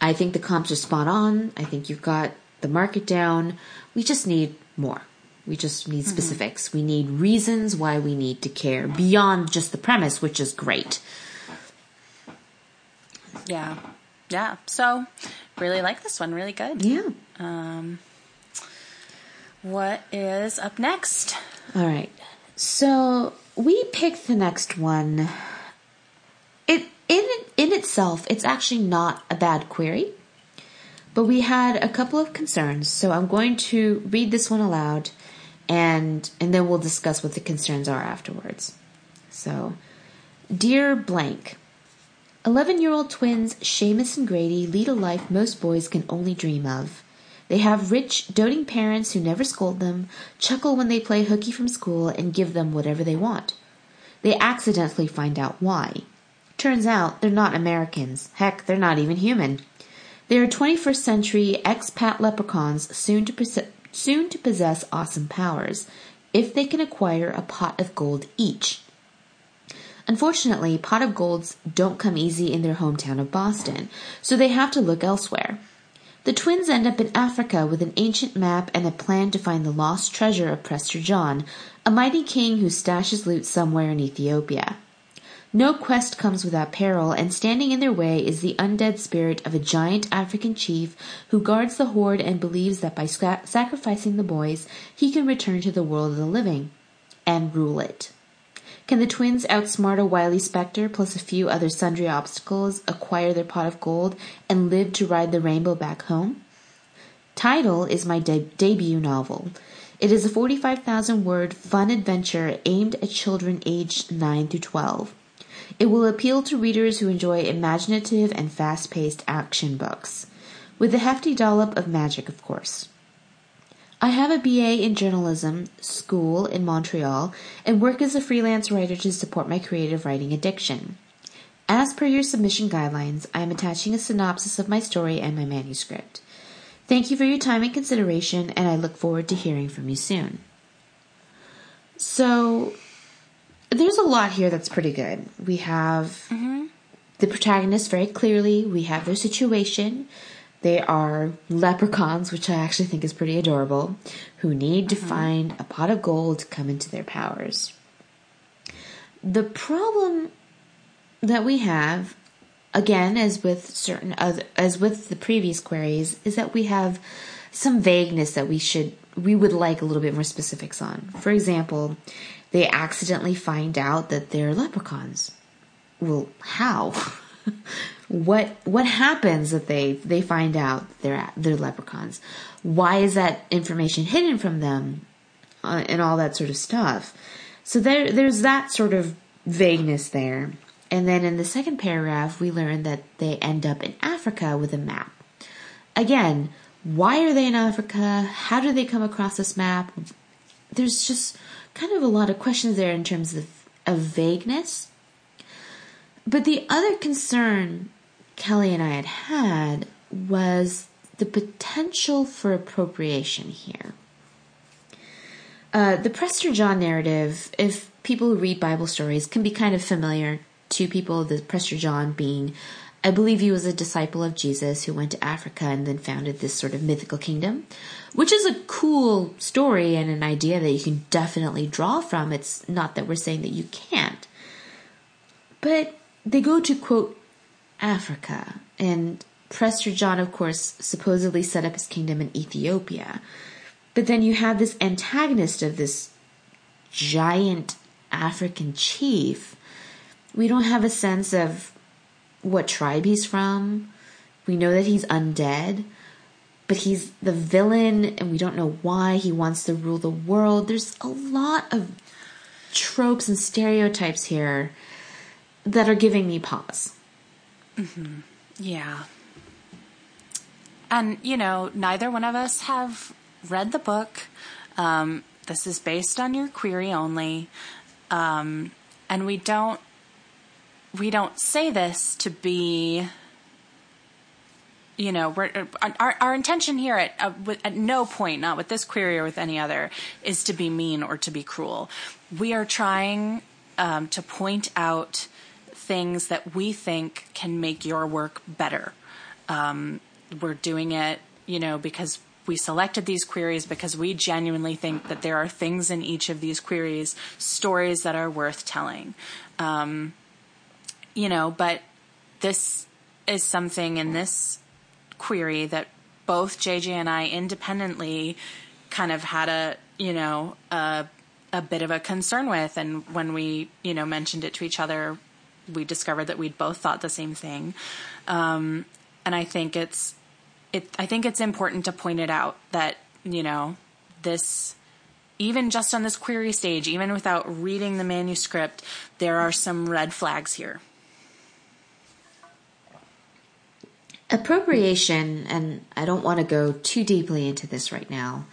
I think the comps are spot on. I think you've got the market down. We just need more. We just need mm-hmm. specifics. We need reasons why we need to care beyond just the premise, which is great. Yeah. Yeah, so really like this one. Really good. Yeah. Um, what is up next? All right. So we picked the next one. It in in itself, it's actually not a bad query, but we had a couple of concerns. So I'm going to read this one aloud, and and then we'll discuss what the concerns are afterwards. So, dear blank. eleven-year-old twins Seamus and Grady lead a life most boys can only dream of. They have rich, doting parents who never scold them, chuckle when they play hooky from school, and give them whatever they want. They accidentally find out why. Turns out they're not Americans. Heck, they're not even human. They are twenty-first century expat leprechauns soon to, pos- soon to possess awesome powers, if they can acquire a pot of gold each. Unfortunately, pot of golds don't come easy in their hometown of Boston, so they have to look elsewhere. The twins end up in Africa with an ancient map and a plan to find the lost treasure of Prester John, a mighty king who stashes loot somewhere in Ethiopia. No quest comes without peril, and standing in their way is the undead spirit of a giant African chief who guards the hoard and believes that by sac- sacrificing the boys, he can return to the world of the living and rule it. Can the twins outsmart a wily specter, plus a few other sundry obstacles, acquire their pot of gold, and live to ride the rainbow back home? Tidal is my de- debut novel. It is a forty-five thousand word fun adventure aimed at children aged nine through twelve. It will appeal to readers who enjoy imaginative and fast-paced action books, with a hefty dollop of magic, of course. I have a B A in journalism, school in Montreal, and work as a freelance writer to support my creative writing addiction. As per your submission guidelines, I am attaching a synopsis of my story and my manuscript. Thank you for your time and consideration, and I look forward to hearing from you soon. So, there's a lot here that's pretty good. We have mm-hmm. the protagonists very clearly. We have their situation. They are leprechauns, which I actually think is pretty adorable, who need to find a pot of gold to come into their powers. The problem that we have, again, as with certain other, as with the previous queries, is that we have some vagueness that we should we would like a little bit more specifics on. For example, they accidentally find out that they're leprechauns. Well, how? What what happens that they, they find out they're they're leprechauns? Why is that information hidden from them, uh, and all that sort of stuff? So there there's that sort of vagueness there. And then in the second paragraph, we learn that they end up in Africa with a map. Again, why are they in Africa? How do they come across this map? There's just kind of a lot of questions there in terms of, of vagueness. But the other concern Kelly and I had had was the potential for appropriation here. Uh, the Prester John narrative, if people who read Bible stories, can be kind of familiar to people, the Prester John being, I believe he was a disciple of Jesus who went to Africa and then founded this sort of mythical kingdom, which is a cool story and an idea that you can definitely draw from. It's not that we're saying that you can't. But they go to, quote, Africa. And Prester John, of course, supposedly set up his kingdom in Ethiopia. But then you have this antagonist of this giant African chief. We don't have a sense of what tribe he's from. We know that he's undead, but he's the villain, and we don't know why he wants to rule the world. There's a lot of tropes and stereotypes here that are giving me pause. Mm-hmm. Yeah. And, you know, neither one of us have read the book. Um, this is based on your query only. Um, and we don't, we don't say this to be, you know, we're, our, our intention here at, at no point, not with this query or with any other, is to be mean or to be cruel. We are trying um, to point out things that we think can make your work better. Um, we're doing it, you know, because we selected these queries because we genuinely think that there are things in each of these queries, stories that are worth telling. Um, you know, but this is something in this query that both J J and I independently kind of had a, you know, a, a bit of a concern with. And when we, you know, mentioned it to each other, we discovered that we'd both thought the same thing. Um, and I think it's, it, I think it's important to point it out that, you know, this, even just on this query stage, even without reading the manuscript, there are some red flags here. Appropriation, and I don't want to go too deeply into this right now,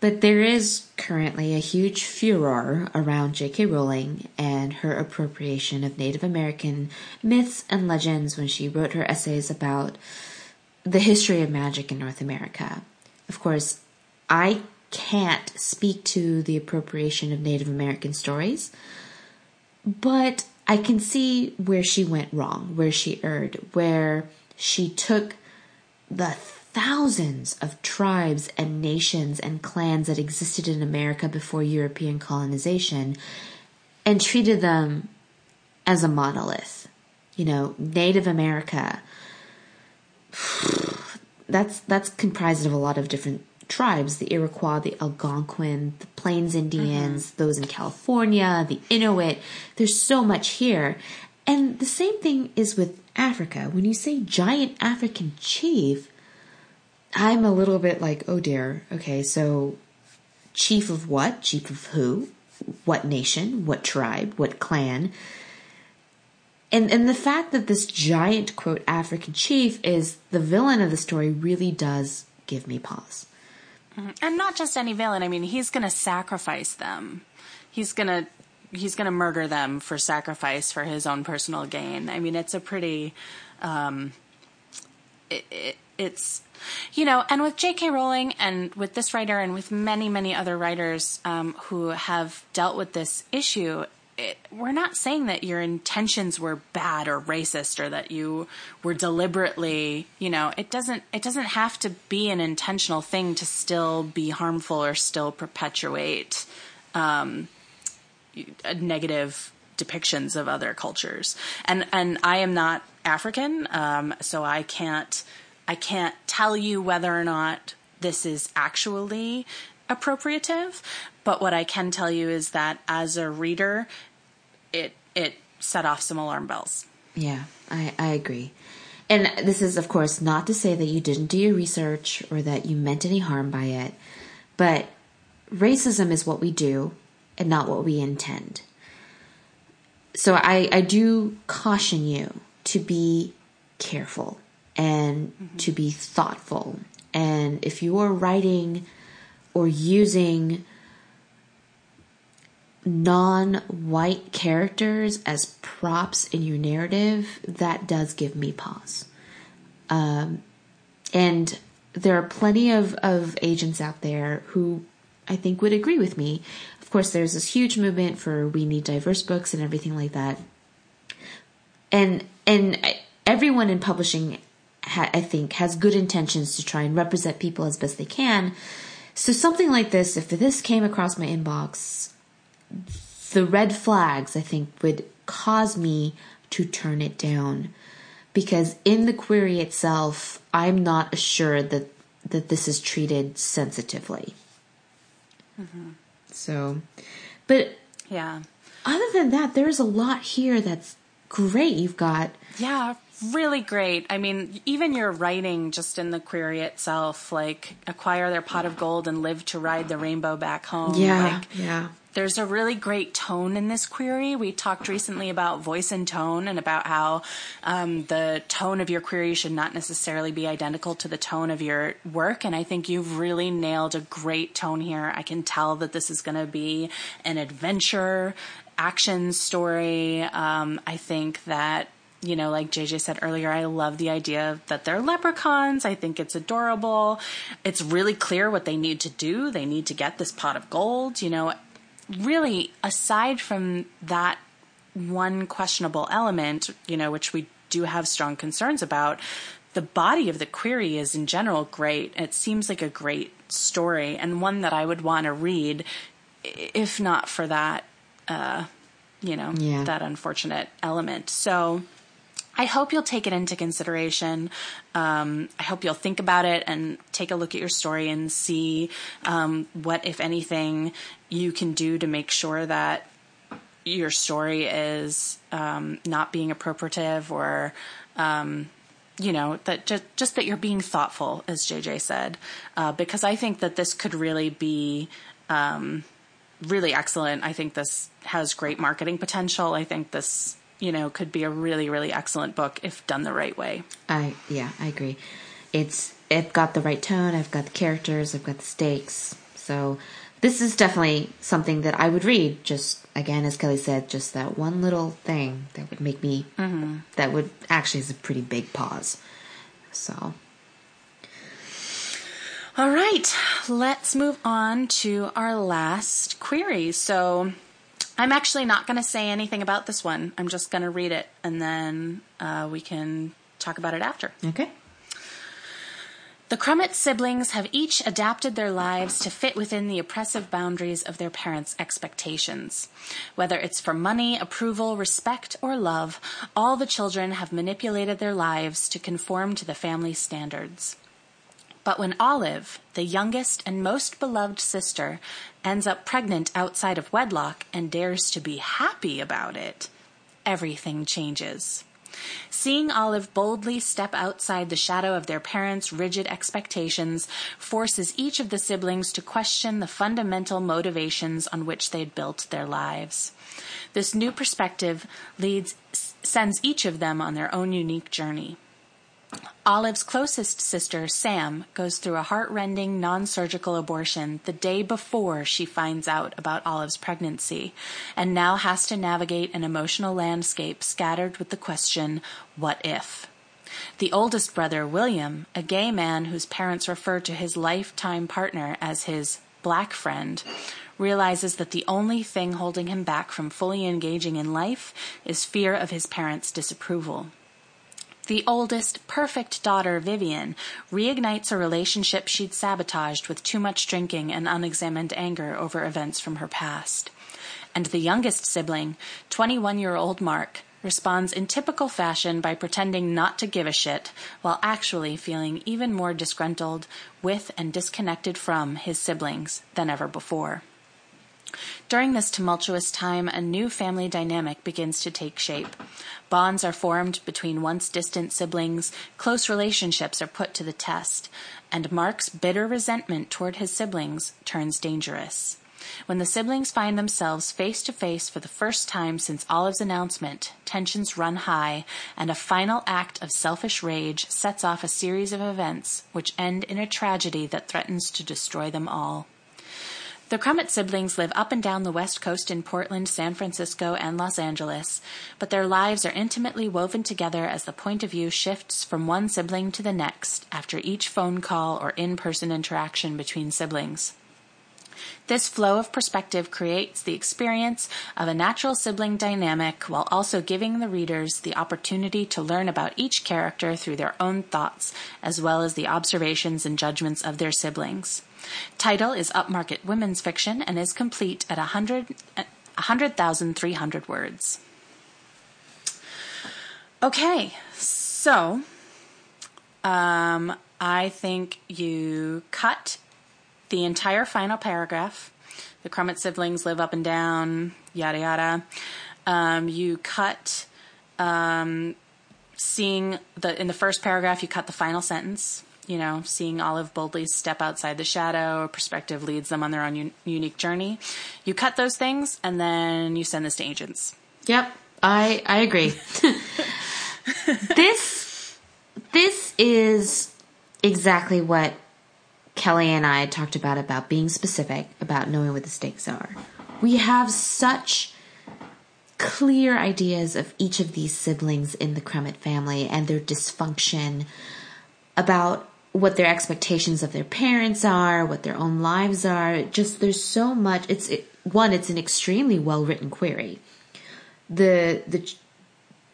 but there is currently a huge furor around J K Rowling and her appropriation of Native American myths and legends when she wrote her essays about the history of magic in North America. Of course, I can't speak to the appropriation of Native American stories, but I can see where she went wrong, where she erred, where she took the thousands of tribes and nations and clans that existed in America before European colonization and treated them as a monolith. You know, Native America, that's that's comprised of a lot of different tribes, the Iroquois, the Algonquin, the Plains Indians, mm-hmm. those in California, the Inuit. There's so much here. And the same thing is with Africa. When you say giant African chief, I'm a little bit like, oh dear, okay, so chief of what? Chief of who? What nation? What tribe? What clan? And and the fact that this giant, quote, African chief is the villain of the story really does give me pause. And not just any villain. I mean, he's going to sacrifice them. He's going to he's going to murder them for sacrifice for his own personal gain. I mean, it's a pretty... Um, it, it, it's... You know, and with J K Rowling and with this writer and with many, many other writers um, who have dealt with this issue, it, we're not saying that your intentions were bad or racist or that you were deliberately, you know, it doesn't, it doesn't have to be an intentional thing to still be harmful or still perpetuate, um, negative depictions of other cultures. And, and I am not African. Um, so I can't, I can't tell you whether or not this is actually appropriative, but what I can tell you is that as a reader, it it set off some alarm bells. Yeah, I, I agree. And this is, of course, not to say that you didn't do your research or that you meant any harm by it, but racism is what we do and not what we intend. So I, I do caution you to be careful and mm-hmm. to be thoughtful. And if you are writing or using non-white characters as props in your narrative, that does give me pause. Um, and there are plenty of, of agents out there who I think would agree with me. Of course, there's this huge movement for we need diverse books and everything like that. And, and everyone in publishing, ha- I think, has good intentions to try and represent people as best they can. So something like this, if this came across my inbox, the red flags, I think, would cause me to turn it down. Because in the query itself, I'm not assured that, that this is treated sensitively. Mm-hmm. So, but yeah. Other than that, there's a lot here that's great. You've got... Yeah, really great. I mean, even your writing just in the query itself, like acquire their pot of gold and live to ride the rainbow back home. Yeah, like, yeah. There's a really great tone in this query. We talked recently about voice and tone and about how um, the tone of your query should not necessarily be identical to the tone of your work. And I think you've really nailed a great tone here. I can tell that this is going to be an adventure action story. Um, I think that, you know, like J J said earlier, I love the idea that they're leprechauns. I think it's adorable. It's really clear what they need to do. They need to get this pot of gold, you know. Really, aside from that one questionable element, you know, which we do have strong concerns about, the body of the query is in general great. It seems like a great story and one that I would want to read, if not for that, uh, you know, yeah. that unfortunate element. So I hope you'll take it into consideration. Um, I hope you'll think about it and take a look at your story and see um, what, if anything, you can do to make sure that your story is um, not being appropriative or, um, you know, that just, just that you're being thoughtful, as J J said, uh, because I think that this could really be um, really excellent. I think this has great marketing potential. I think this, you know, could be a really, really excellent book if done the right way. I, yeah, I agree. It's, I've got the right tone. I've got the characters. I've got the stakes. So this is definitely something that I would read. Just again, as Kelly said, just that one little thing that would make me, mm-hmm. that would actually is a pretty big pause. So. All right, let's move on to our last query. So I'm actually not going to say anything about this one. I'm just going to read it, and then uh, we can talk about it after. Okay. The Crummett siblings have each adapted their lives to fit within the oppressive boundaries of their parents' expectations. Whether it's for money, approval, respect, or love, all the children have manipulated their lives to conform to the family standards. But when Olive, the youngest and most beloved sister, ends up pregnant outside of wedlock and dares to be happy about it, everything changes. Seeing Olive boldly step outside the shadow of their parents' rigid expectations forces each of the siblings to question the fundamental motivations on which they'd built their lives. This new perspective leads, sends each of them on their own unique journey. Olive's closest sister, Sam, goes through a heart-rending non-surgical abortion the day before she finds out about Olive's pregnancy, and now has to navigate an emotional landscape scattered with the question, what if? The oldest brother, William, a gay man whose parents refer to his lifetime partner as his black friend, realizes that the only thing holding him back from fully engaging in life is fear of his parents' disapproval. The oldest, perfect daughter, Vivian, reignites a relationship she'd sabotaged with too much drinking and unexamined anger over events from her past. And the youngest sibling, twenty-one-year-old Mark, responds in typical fashion by pretending not to give a shit, while actually feeling even more disgruntled with and disconnected from his siblings than ever before. During this tumultuous time, a new family dynamic begins to take shape. Bonds are formed between once distant siblings, close relationships are put to the test, and Mark's bitter resentment toward his siblings turns dangerous. When the siblings find themselves face to face for the first time since Olive's announcement, tensions run high, and a final act of selfish rage sets off a series of events which end in a tragedy that threatens to destroy them all. The Crummett siblings live up and down the West Coast in Portland, San Francisco, and Los Angeles, but their lives are intimately woven together as the point of view shifts from one sibling to the next after each phone call or in-person interaction between siblings. This flow of perspective creates the experience of a natural sibling dynamic while also giving the readers the opportunity to learn about each character through their own thoughts as well as the observations and judgments of their siblings. Title is upmarket women's fiction and is complete at one hundred thousand three hundred words. Okay, so um, I think you cut the entire final paragraph. The Crummett siblings live up and down, yada yada. Um, you cut um, seeing the in the first paragraph. You cut the final sentence. You know, seeing Olive boldly step outside the shadow, perspective leads them on their own un- unique journey. You cut those things, and then you send this to agents. Yep, I I agree. this this is exactly what Kelly and I talked about, about being specific, about knowing what the stakes are. We have such clear ideas of each of these siblings in the Crummett family and their dysfunction, about what their expectations of their parents are, what their own lives are. Just there's so much. It's it, one, it's an extremely well-written query. The the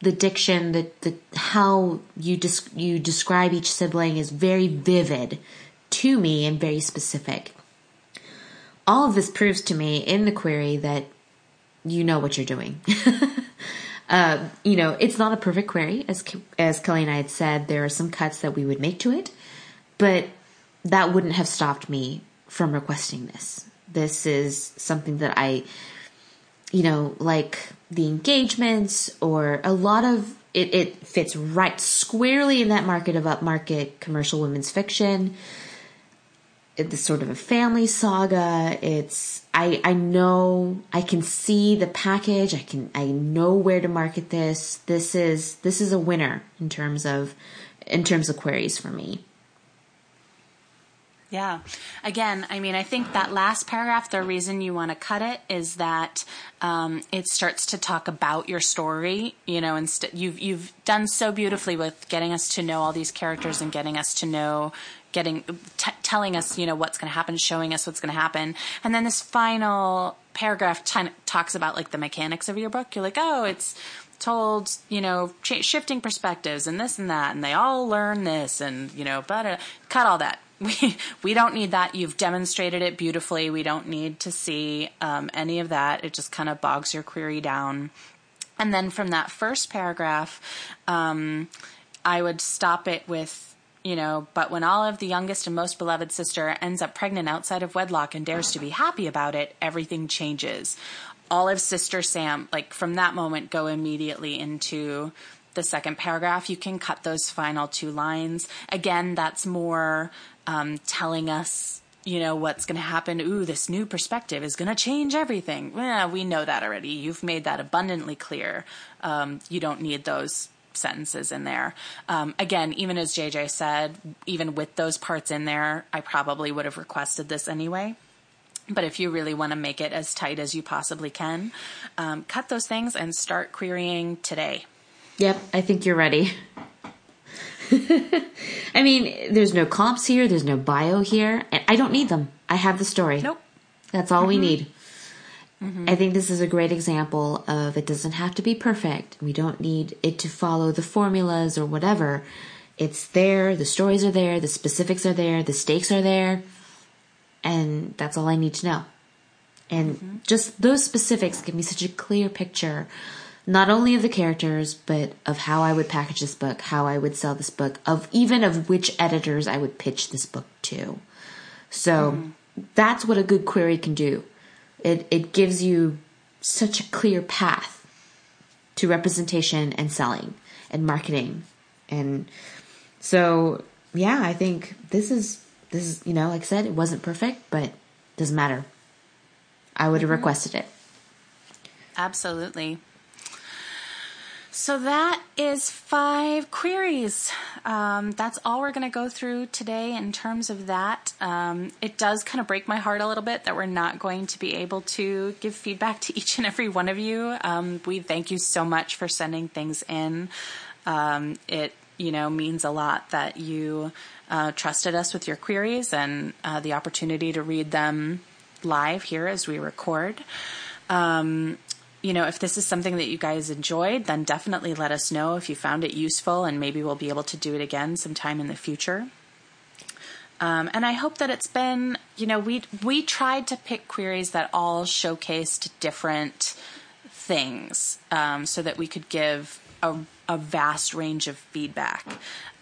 the diction, the, the how you dis- you describe each sibling is very vivid to me and very specific. All of this proves to me in the query that you know what you're doing. uh, you know, it's not a perfect query. As as Kelly and I had said, there are some cuts that we would make to it, but that wouldn't have stopped me from requesting this. This is something that I, you know, like the engagements or a lot of it, it fits right squarely in that market of upmarket commercial women's fiction. This sort of a family saga. It's I, I know I can see the package. I can I know where to market this. This is this is a winner in terms of in terms of queries for me. Yeah. Again, I mean, I think that last paragraph, the reason you want to cut it is that um, it starts to talk about your story, you know, and st- you've, you've done so beautifully with getting us to know all these characters and getting us to know, getting, t- telling us, you know, what's going to happen, showing us what's going to happen. And then this final paragraph t- talks about like the mechanics of your book. You're like, oh, it's told, you know, ch- shifting perspectives and this and that, and they all learn this and, you know, but uh, cut all that. We we don't need that. You've demonstrated it beautifully. We don't need to see um, any of that. It just kind of bogs your query down. And then from that first paragraph, um, I would stop it with, you know, but when Olive, the youngest and most beloved sister, ends up pregnant outside of wedlock and dares to be happy about it, everything changes. Olive's sister, Sam, like from that moment, go immediately into the second paragraph. You can cut those final two lines. Again, that's more Um, telling us, you know, what's going to happen. Ooh, this new perspective is going to change everything. Well, we know that already. You've made that abundantly clear. Um, you don't need those sentences in there. Um, again, even as J J said, even with those parts in there, I probably would have requested this anyway. But if you really want to make it as tight as you possibly can, um, cut those things and start querying today. Yep, I think you're ready. I mean, there's no comps here. There's no bio here. And I don't need them. I have the story. Nope. That's all mm-hmm. we need. Mm-hmm. I think this is a great example of it doesn't have to be perfect. We don't need it to follow the formulas or whatever. It's there. The stories are there. The specifics are there. The stakes are there. And that's all I need to know. And mm-hmm. just those specifics give me such a clear picture, not only of the characters, but of how I would package this book, how I would sell this book, of even of which editors I would pitch this book to. So mm-hmm. that's what a good query can do. It it gives you such a clear path to representation and selling and marketing. And so, yeah, I think this is, this is, you know, like I said, it wasn't perfect, but it doesn't matter. I would have requested it. Absolutely. So that is five queries. Um, that's all we're going to go through today in terms of that. Um, it does kind of break my heart a little bit that we're not going to be able to give feedback to each and every one of you. Um, we thank you so much for sending things in. Um, it, you know, means a lot that you uh, trusted us with your queries and uh, the opportunity to read them live here as we record. Um, you know, if this is something that you guys enjoyed, then definitely let us know if you found it useful, and maybe we'll be able to do it again sometime in the future. Um, and I hope that it's been, you know, we, we tried to pick queries that all showcased different things, um, so that we could give a, a vast range of feedback.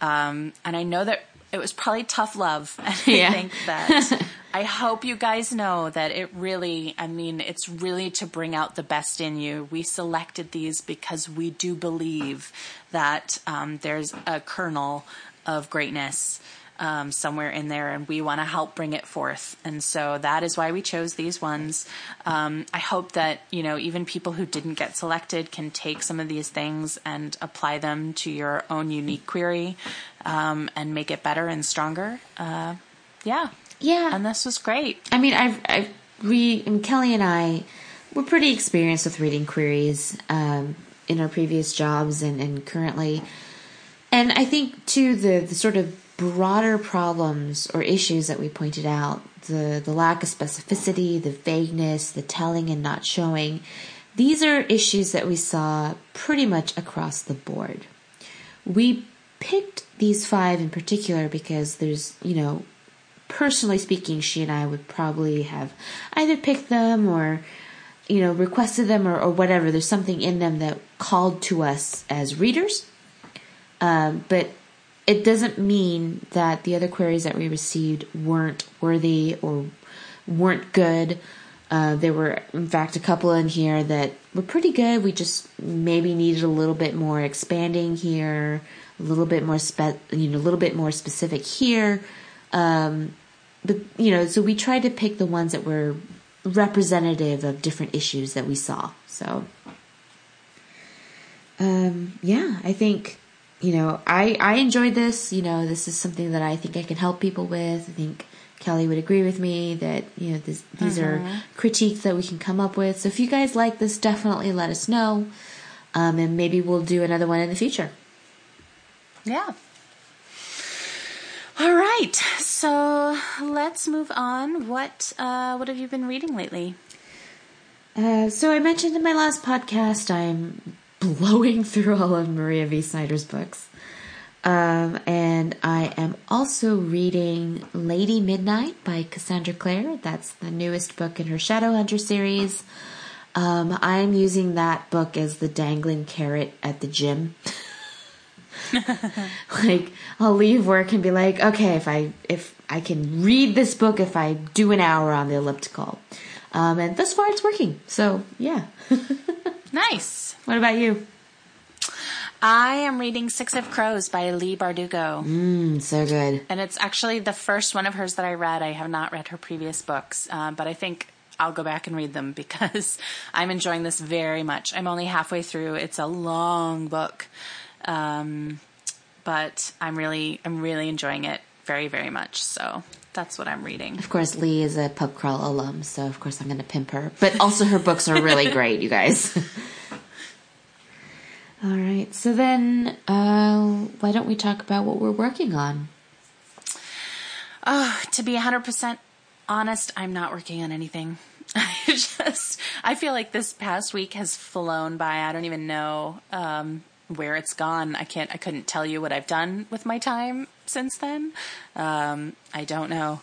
Um, and I know that it was probably tough love. And yeah. I think that I hope you guys know that it really, I mean, it's really to bring out the best in you. We selected these because we do believe that um, there's a kernel of greatness um, somewhere in there, and we want to help bring it forth. And so that is why we chose these ones. Um, I hope that, you know, even people who didn't get selected can take some of these things and apply them to your own unique query. Um, and make it better and stronger. Uh, yeah. Yeah. And this was great. I mean, I've, I've, we, and Kelly and I, we're pretty experienced with reading queries, um, in our previous jobs and, and currently. And I think too, the, the sort of broader problems or issues that we pointed out, the, the lack of specificity, the vagueness, the telling and not showing, these are issues that we saw pretty much across the board. We picked these five in particular because there's, you know, personally speaking, she and I would probably have either picked them or, you know, requested them or, or whatever. There's something in them that called to us as readers. Um, but it doesn't mean that the other queries that we received weren't worthy or weren't good. Uh, there were, in fact, a couple in here that were pretty good. We just maybe needed a little bit more expanding here. A little bit more, spe- you know, a little bit more specific here, um, but you know, so we tried to pick the ones that were representative of different issues that we saw. So, um, yeah, I think you know, I I enjoyed this. You know, this is something that I think I can help people with. I think Kelly would agree with me that you know this, these uh-huh. are critiques that we can come up with. So if you guys like this, definitely let us know, um, and maybe we'll do another one in the future. Yeah. All right. So let's move on. What uh, what have you been reading lately? Uh, so I mentioned in my last podcast, I'm blowing through all of Maria V. Snyder's books. Um, and I am also reading Lady Midnight by Cassandra Clare. That's the newest book in her Shadowhunter series. Um, I'm using that book as the dangling carrot at the gym. Like I'll leave work and be like, okay, if I if I can read this book, if I do an hour on the elliptical, um, and thus far it's working. So yeah, nice. What about you? I am reading Six of Crows by Leigh Bardugo. Mm, so good. And it's actually the first one of hers that I read. I have not read her previous books, uh, but I think I'll go back and read them because I'm enjoying this very much. I'm only halfway through. It's a long book. Um, but I'm really, I'm really enjoying it very, very much. So that's what I'm reading. Of course, Leigh is a Pub Crawl alum, so of course I'm going to pimp her. But also her books are really great, you guys. All right. So then, uh, why don't we talk about what we're working on? Oh, to be one hundred percent honest, I'm not working on anything. I just, I feel like this past week has flown by. I don't even know um, where it's gone. I can't, I couldn't tell you what I've done with my time since then. Um, I don't know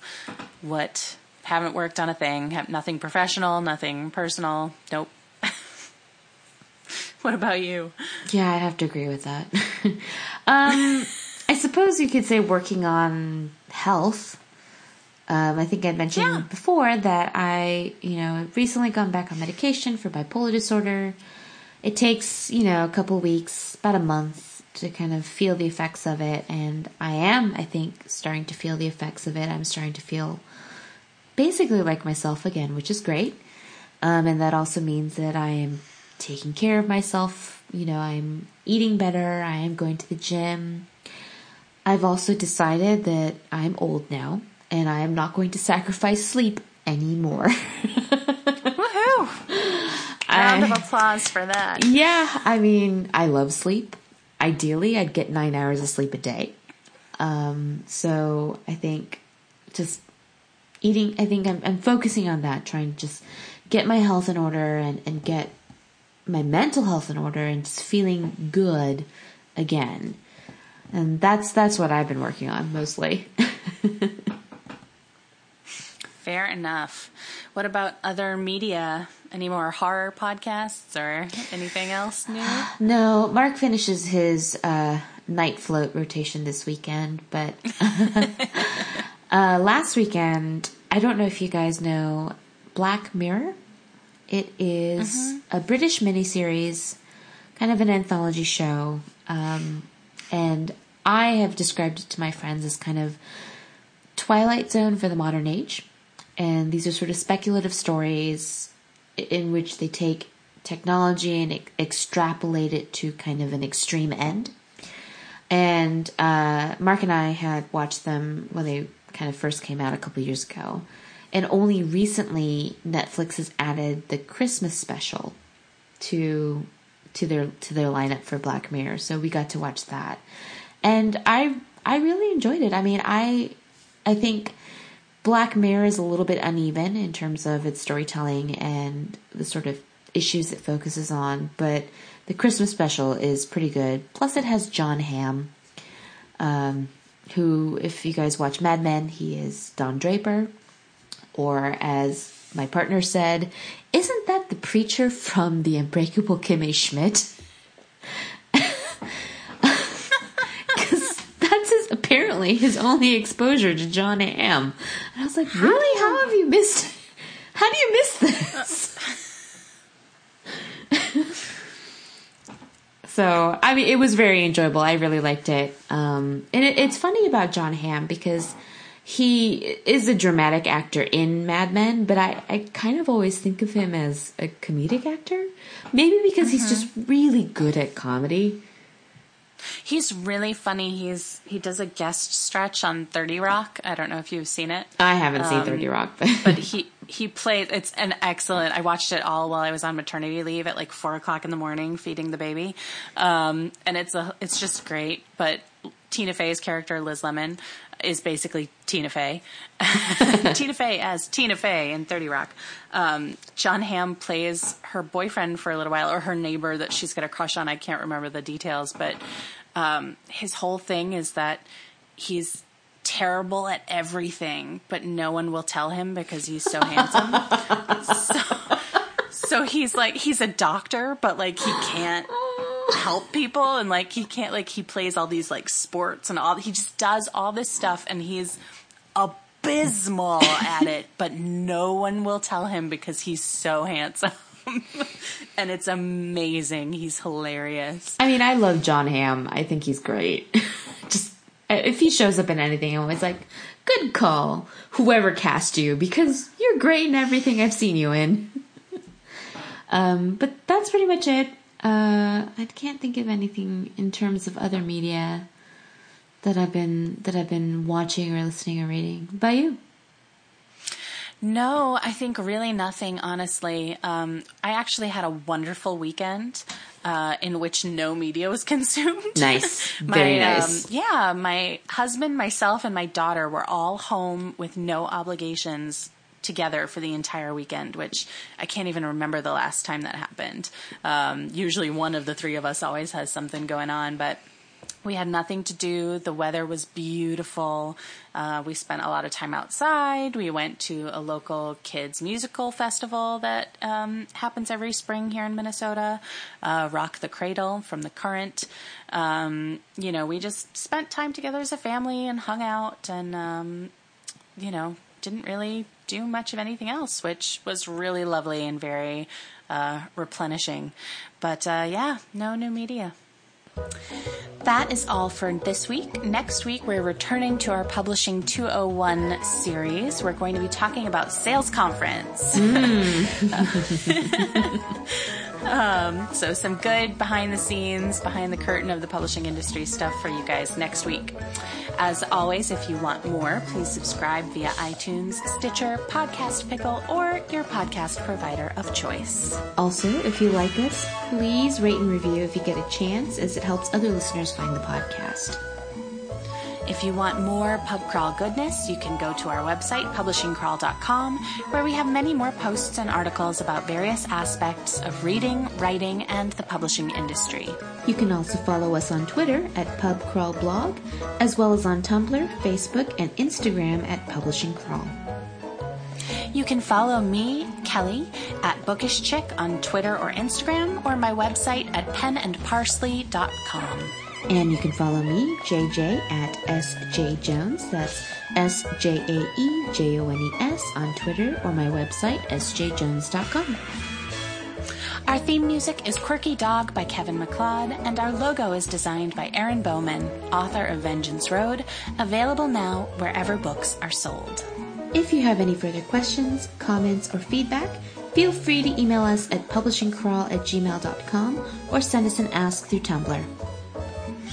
what, haven't worked on a thing, have nothing professional, nothing personal. Nope. What about you? Yeah, I have to agree with that. um, I suppose you could say working on health. Um, I think I'd mentioned yeah. before that I, you know, recently gone back on medication for bipolar disorder. It takes, you know, a couple weeks, about a month to kind of feel the effects of it. And I am, I think, starting to feel the effects of it. I'm starting to feel basically like myself again, which is great. Um, and that also means that I am taking care of myself. You know, I'm eating better. I am going to the gym. I've also decided that I'm old now. And I am not going to sacrifice sleep anymore. Woohoo! Round I, of applause for that. Yeah, I mean, I love sleep. Ideally, I'd get nine hours of sleep a day. Um, so I think just eating, I think I'm, I'm focusing on that, trying to just get my health in order and, and get my mental health in order and just feeling good again. And that's that's what I've been working on mostly. Fair enough. What about other media? Any more horror podcasts or anything else new? No, Mark finishes his uh, night float rotation this weekend, but uh, last weekend, I don't know if you guys know Black Mirror. It is mm-hmm. a British miniseries, kind of an anthology show, um, and I have described it to my friends as kind of Twilight Zone for the modern age. And these are sort of speculative stories in which they take technology and ex- extrapolate it to kind of an extreme end. And uh, Mark and I had watched them when they kind of first came out a couple years ago. And only recently Netflix has added the Christmas special to to their to their lineup for Black Mirror. So we got to watch that. And I I really enjoyed it. I mean, I I think Black Mirror is a little bit uneven in terms of its storytelling and the sort of issues it focuses on, but the Christmas special is pretty good. Plus, it has Jon Hamm, um, who, if you guys watch Mad Men, he is Don Draper, or as my partner said, isn't that the preacher from The Unbreakable Kimmy Schmidt? Apparently his only exposure to Jon Hamm. And I was like, really? How have you missed? How do you miss this? So, I mean, it was very enjoyable. I really liked it. Um, and it, it's funny about Jon Hamm because he is a dramatic actor in Mad Men, but I, I kind of always think of him as a comedic actor. Maybe because mm-hmm. he's just really good at comedy. He's really funny. He's he does a guest stretch on thirty Rock. I don't know if you've seen it. I haven't um, seen thirty Rock, but but he he plays. It's an excellent. I watched it all while I was on maternity leave at like four o'clock in the morning, feeding the baby, um, and it's a it's just great. But Tina Fey's character, Liz Lemon, is basically Tina Fey. Tina Fey as Tina Fey in thirty Rock. Um, Jon Hamm plays her boyfriend for a little while, or her neighbor that she's got a crush on. I can't remember the details, but um, his whole thing is that he's terrible at everything, but no one will tell him because he's so handsome. So, so he's like, he's a doctor, but like he can't help people, and like he can't, like he plays all these like sports and all, he just does all this stuff and he's abysmal at it, but no one will tell him because he's so handsome. And it's amazing. He's hilarious. I mean, I love Jon Hamm. I think he's great. Just if he shows up in anything, I'm always like, good call, whoever cast you, because you're great in everything I've seen you in. Um, but that's pretty much it. Uh, I can't think of anything in terms of other media that I've been that I've been watching or listening or reading. What about you? No, I think really nothing, honestly. Um, I actually had a wonderful weekend uh, in which no media was consumed. Nice. my, Very nice. Um, yeah, my husband, myself, and my daughter were all home with no obligations together for the entire weekend, which I can't even remember the last time that happened. Um, usually one of the three of us always has something going on, but we had nothing to do. The weather was beautiful. Uh, we spent a lot of time outside. We went to a local kids musical festival that um, happens every spring here in Minnesota, uh, Rock the Cradle from The Current. Um, you know, we just spent time together as a family and hung out and, um, you know, didn't really do much of anything else, which was really lovely and very uh, replenishing. But, uh, yeah, no new media. That is all for this week. Next week, we're returning to our Publishing two oh one series. We're going to be talking about sales conference. Mm. um, so some good behind the scenes, behind the curtain of the publishing industry stuff for you guys next week. As always, if you want more, please subscribe via iTunes, Stitcher, Podcast Pickle, or your podcast provider of choice. Also, if you like us, please rate and review if you get a chance, as it helps other listeners find the podcast. If you want more Pub Crawl goodness, you can go to our website, publishing crawl dot com, where we have many more posts and articles about various aspects of reading, writing, and the publishing industry. You can also follow us on Twitter at Pub Crawl Blog, as well as on Tumblr, Facebook, and Instagram at Publishing Crawl. You can follow me, Kelly, at Bookish Chick on Twitter or Instagram, or my website at pen and parsley dot com. And you can follow me, J J, at S J Jones, that's S J A E J O N E S, on Twitter or my website, s j jones dot com. Our theme music is Quirky Dog by Kevin MacLeod, and our logo is designed by Aaron Bowman, author of Vengeance Road, available now wherever books are sold. If you have any further questions, comments, or feedback, feel free to email us at publishing crawl at gmail dot com or send us an ask through Tumblr.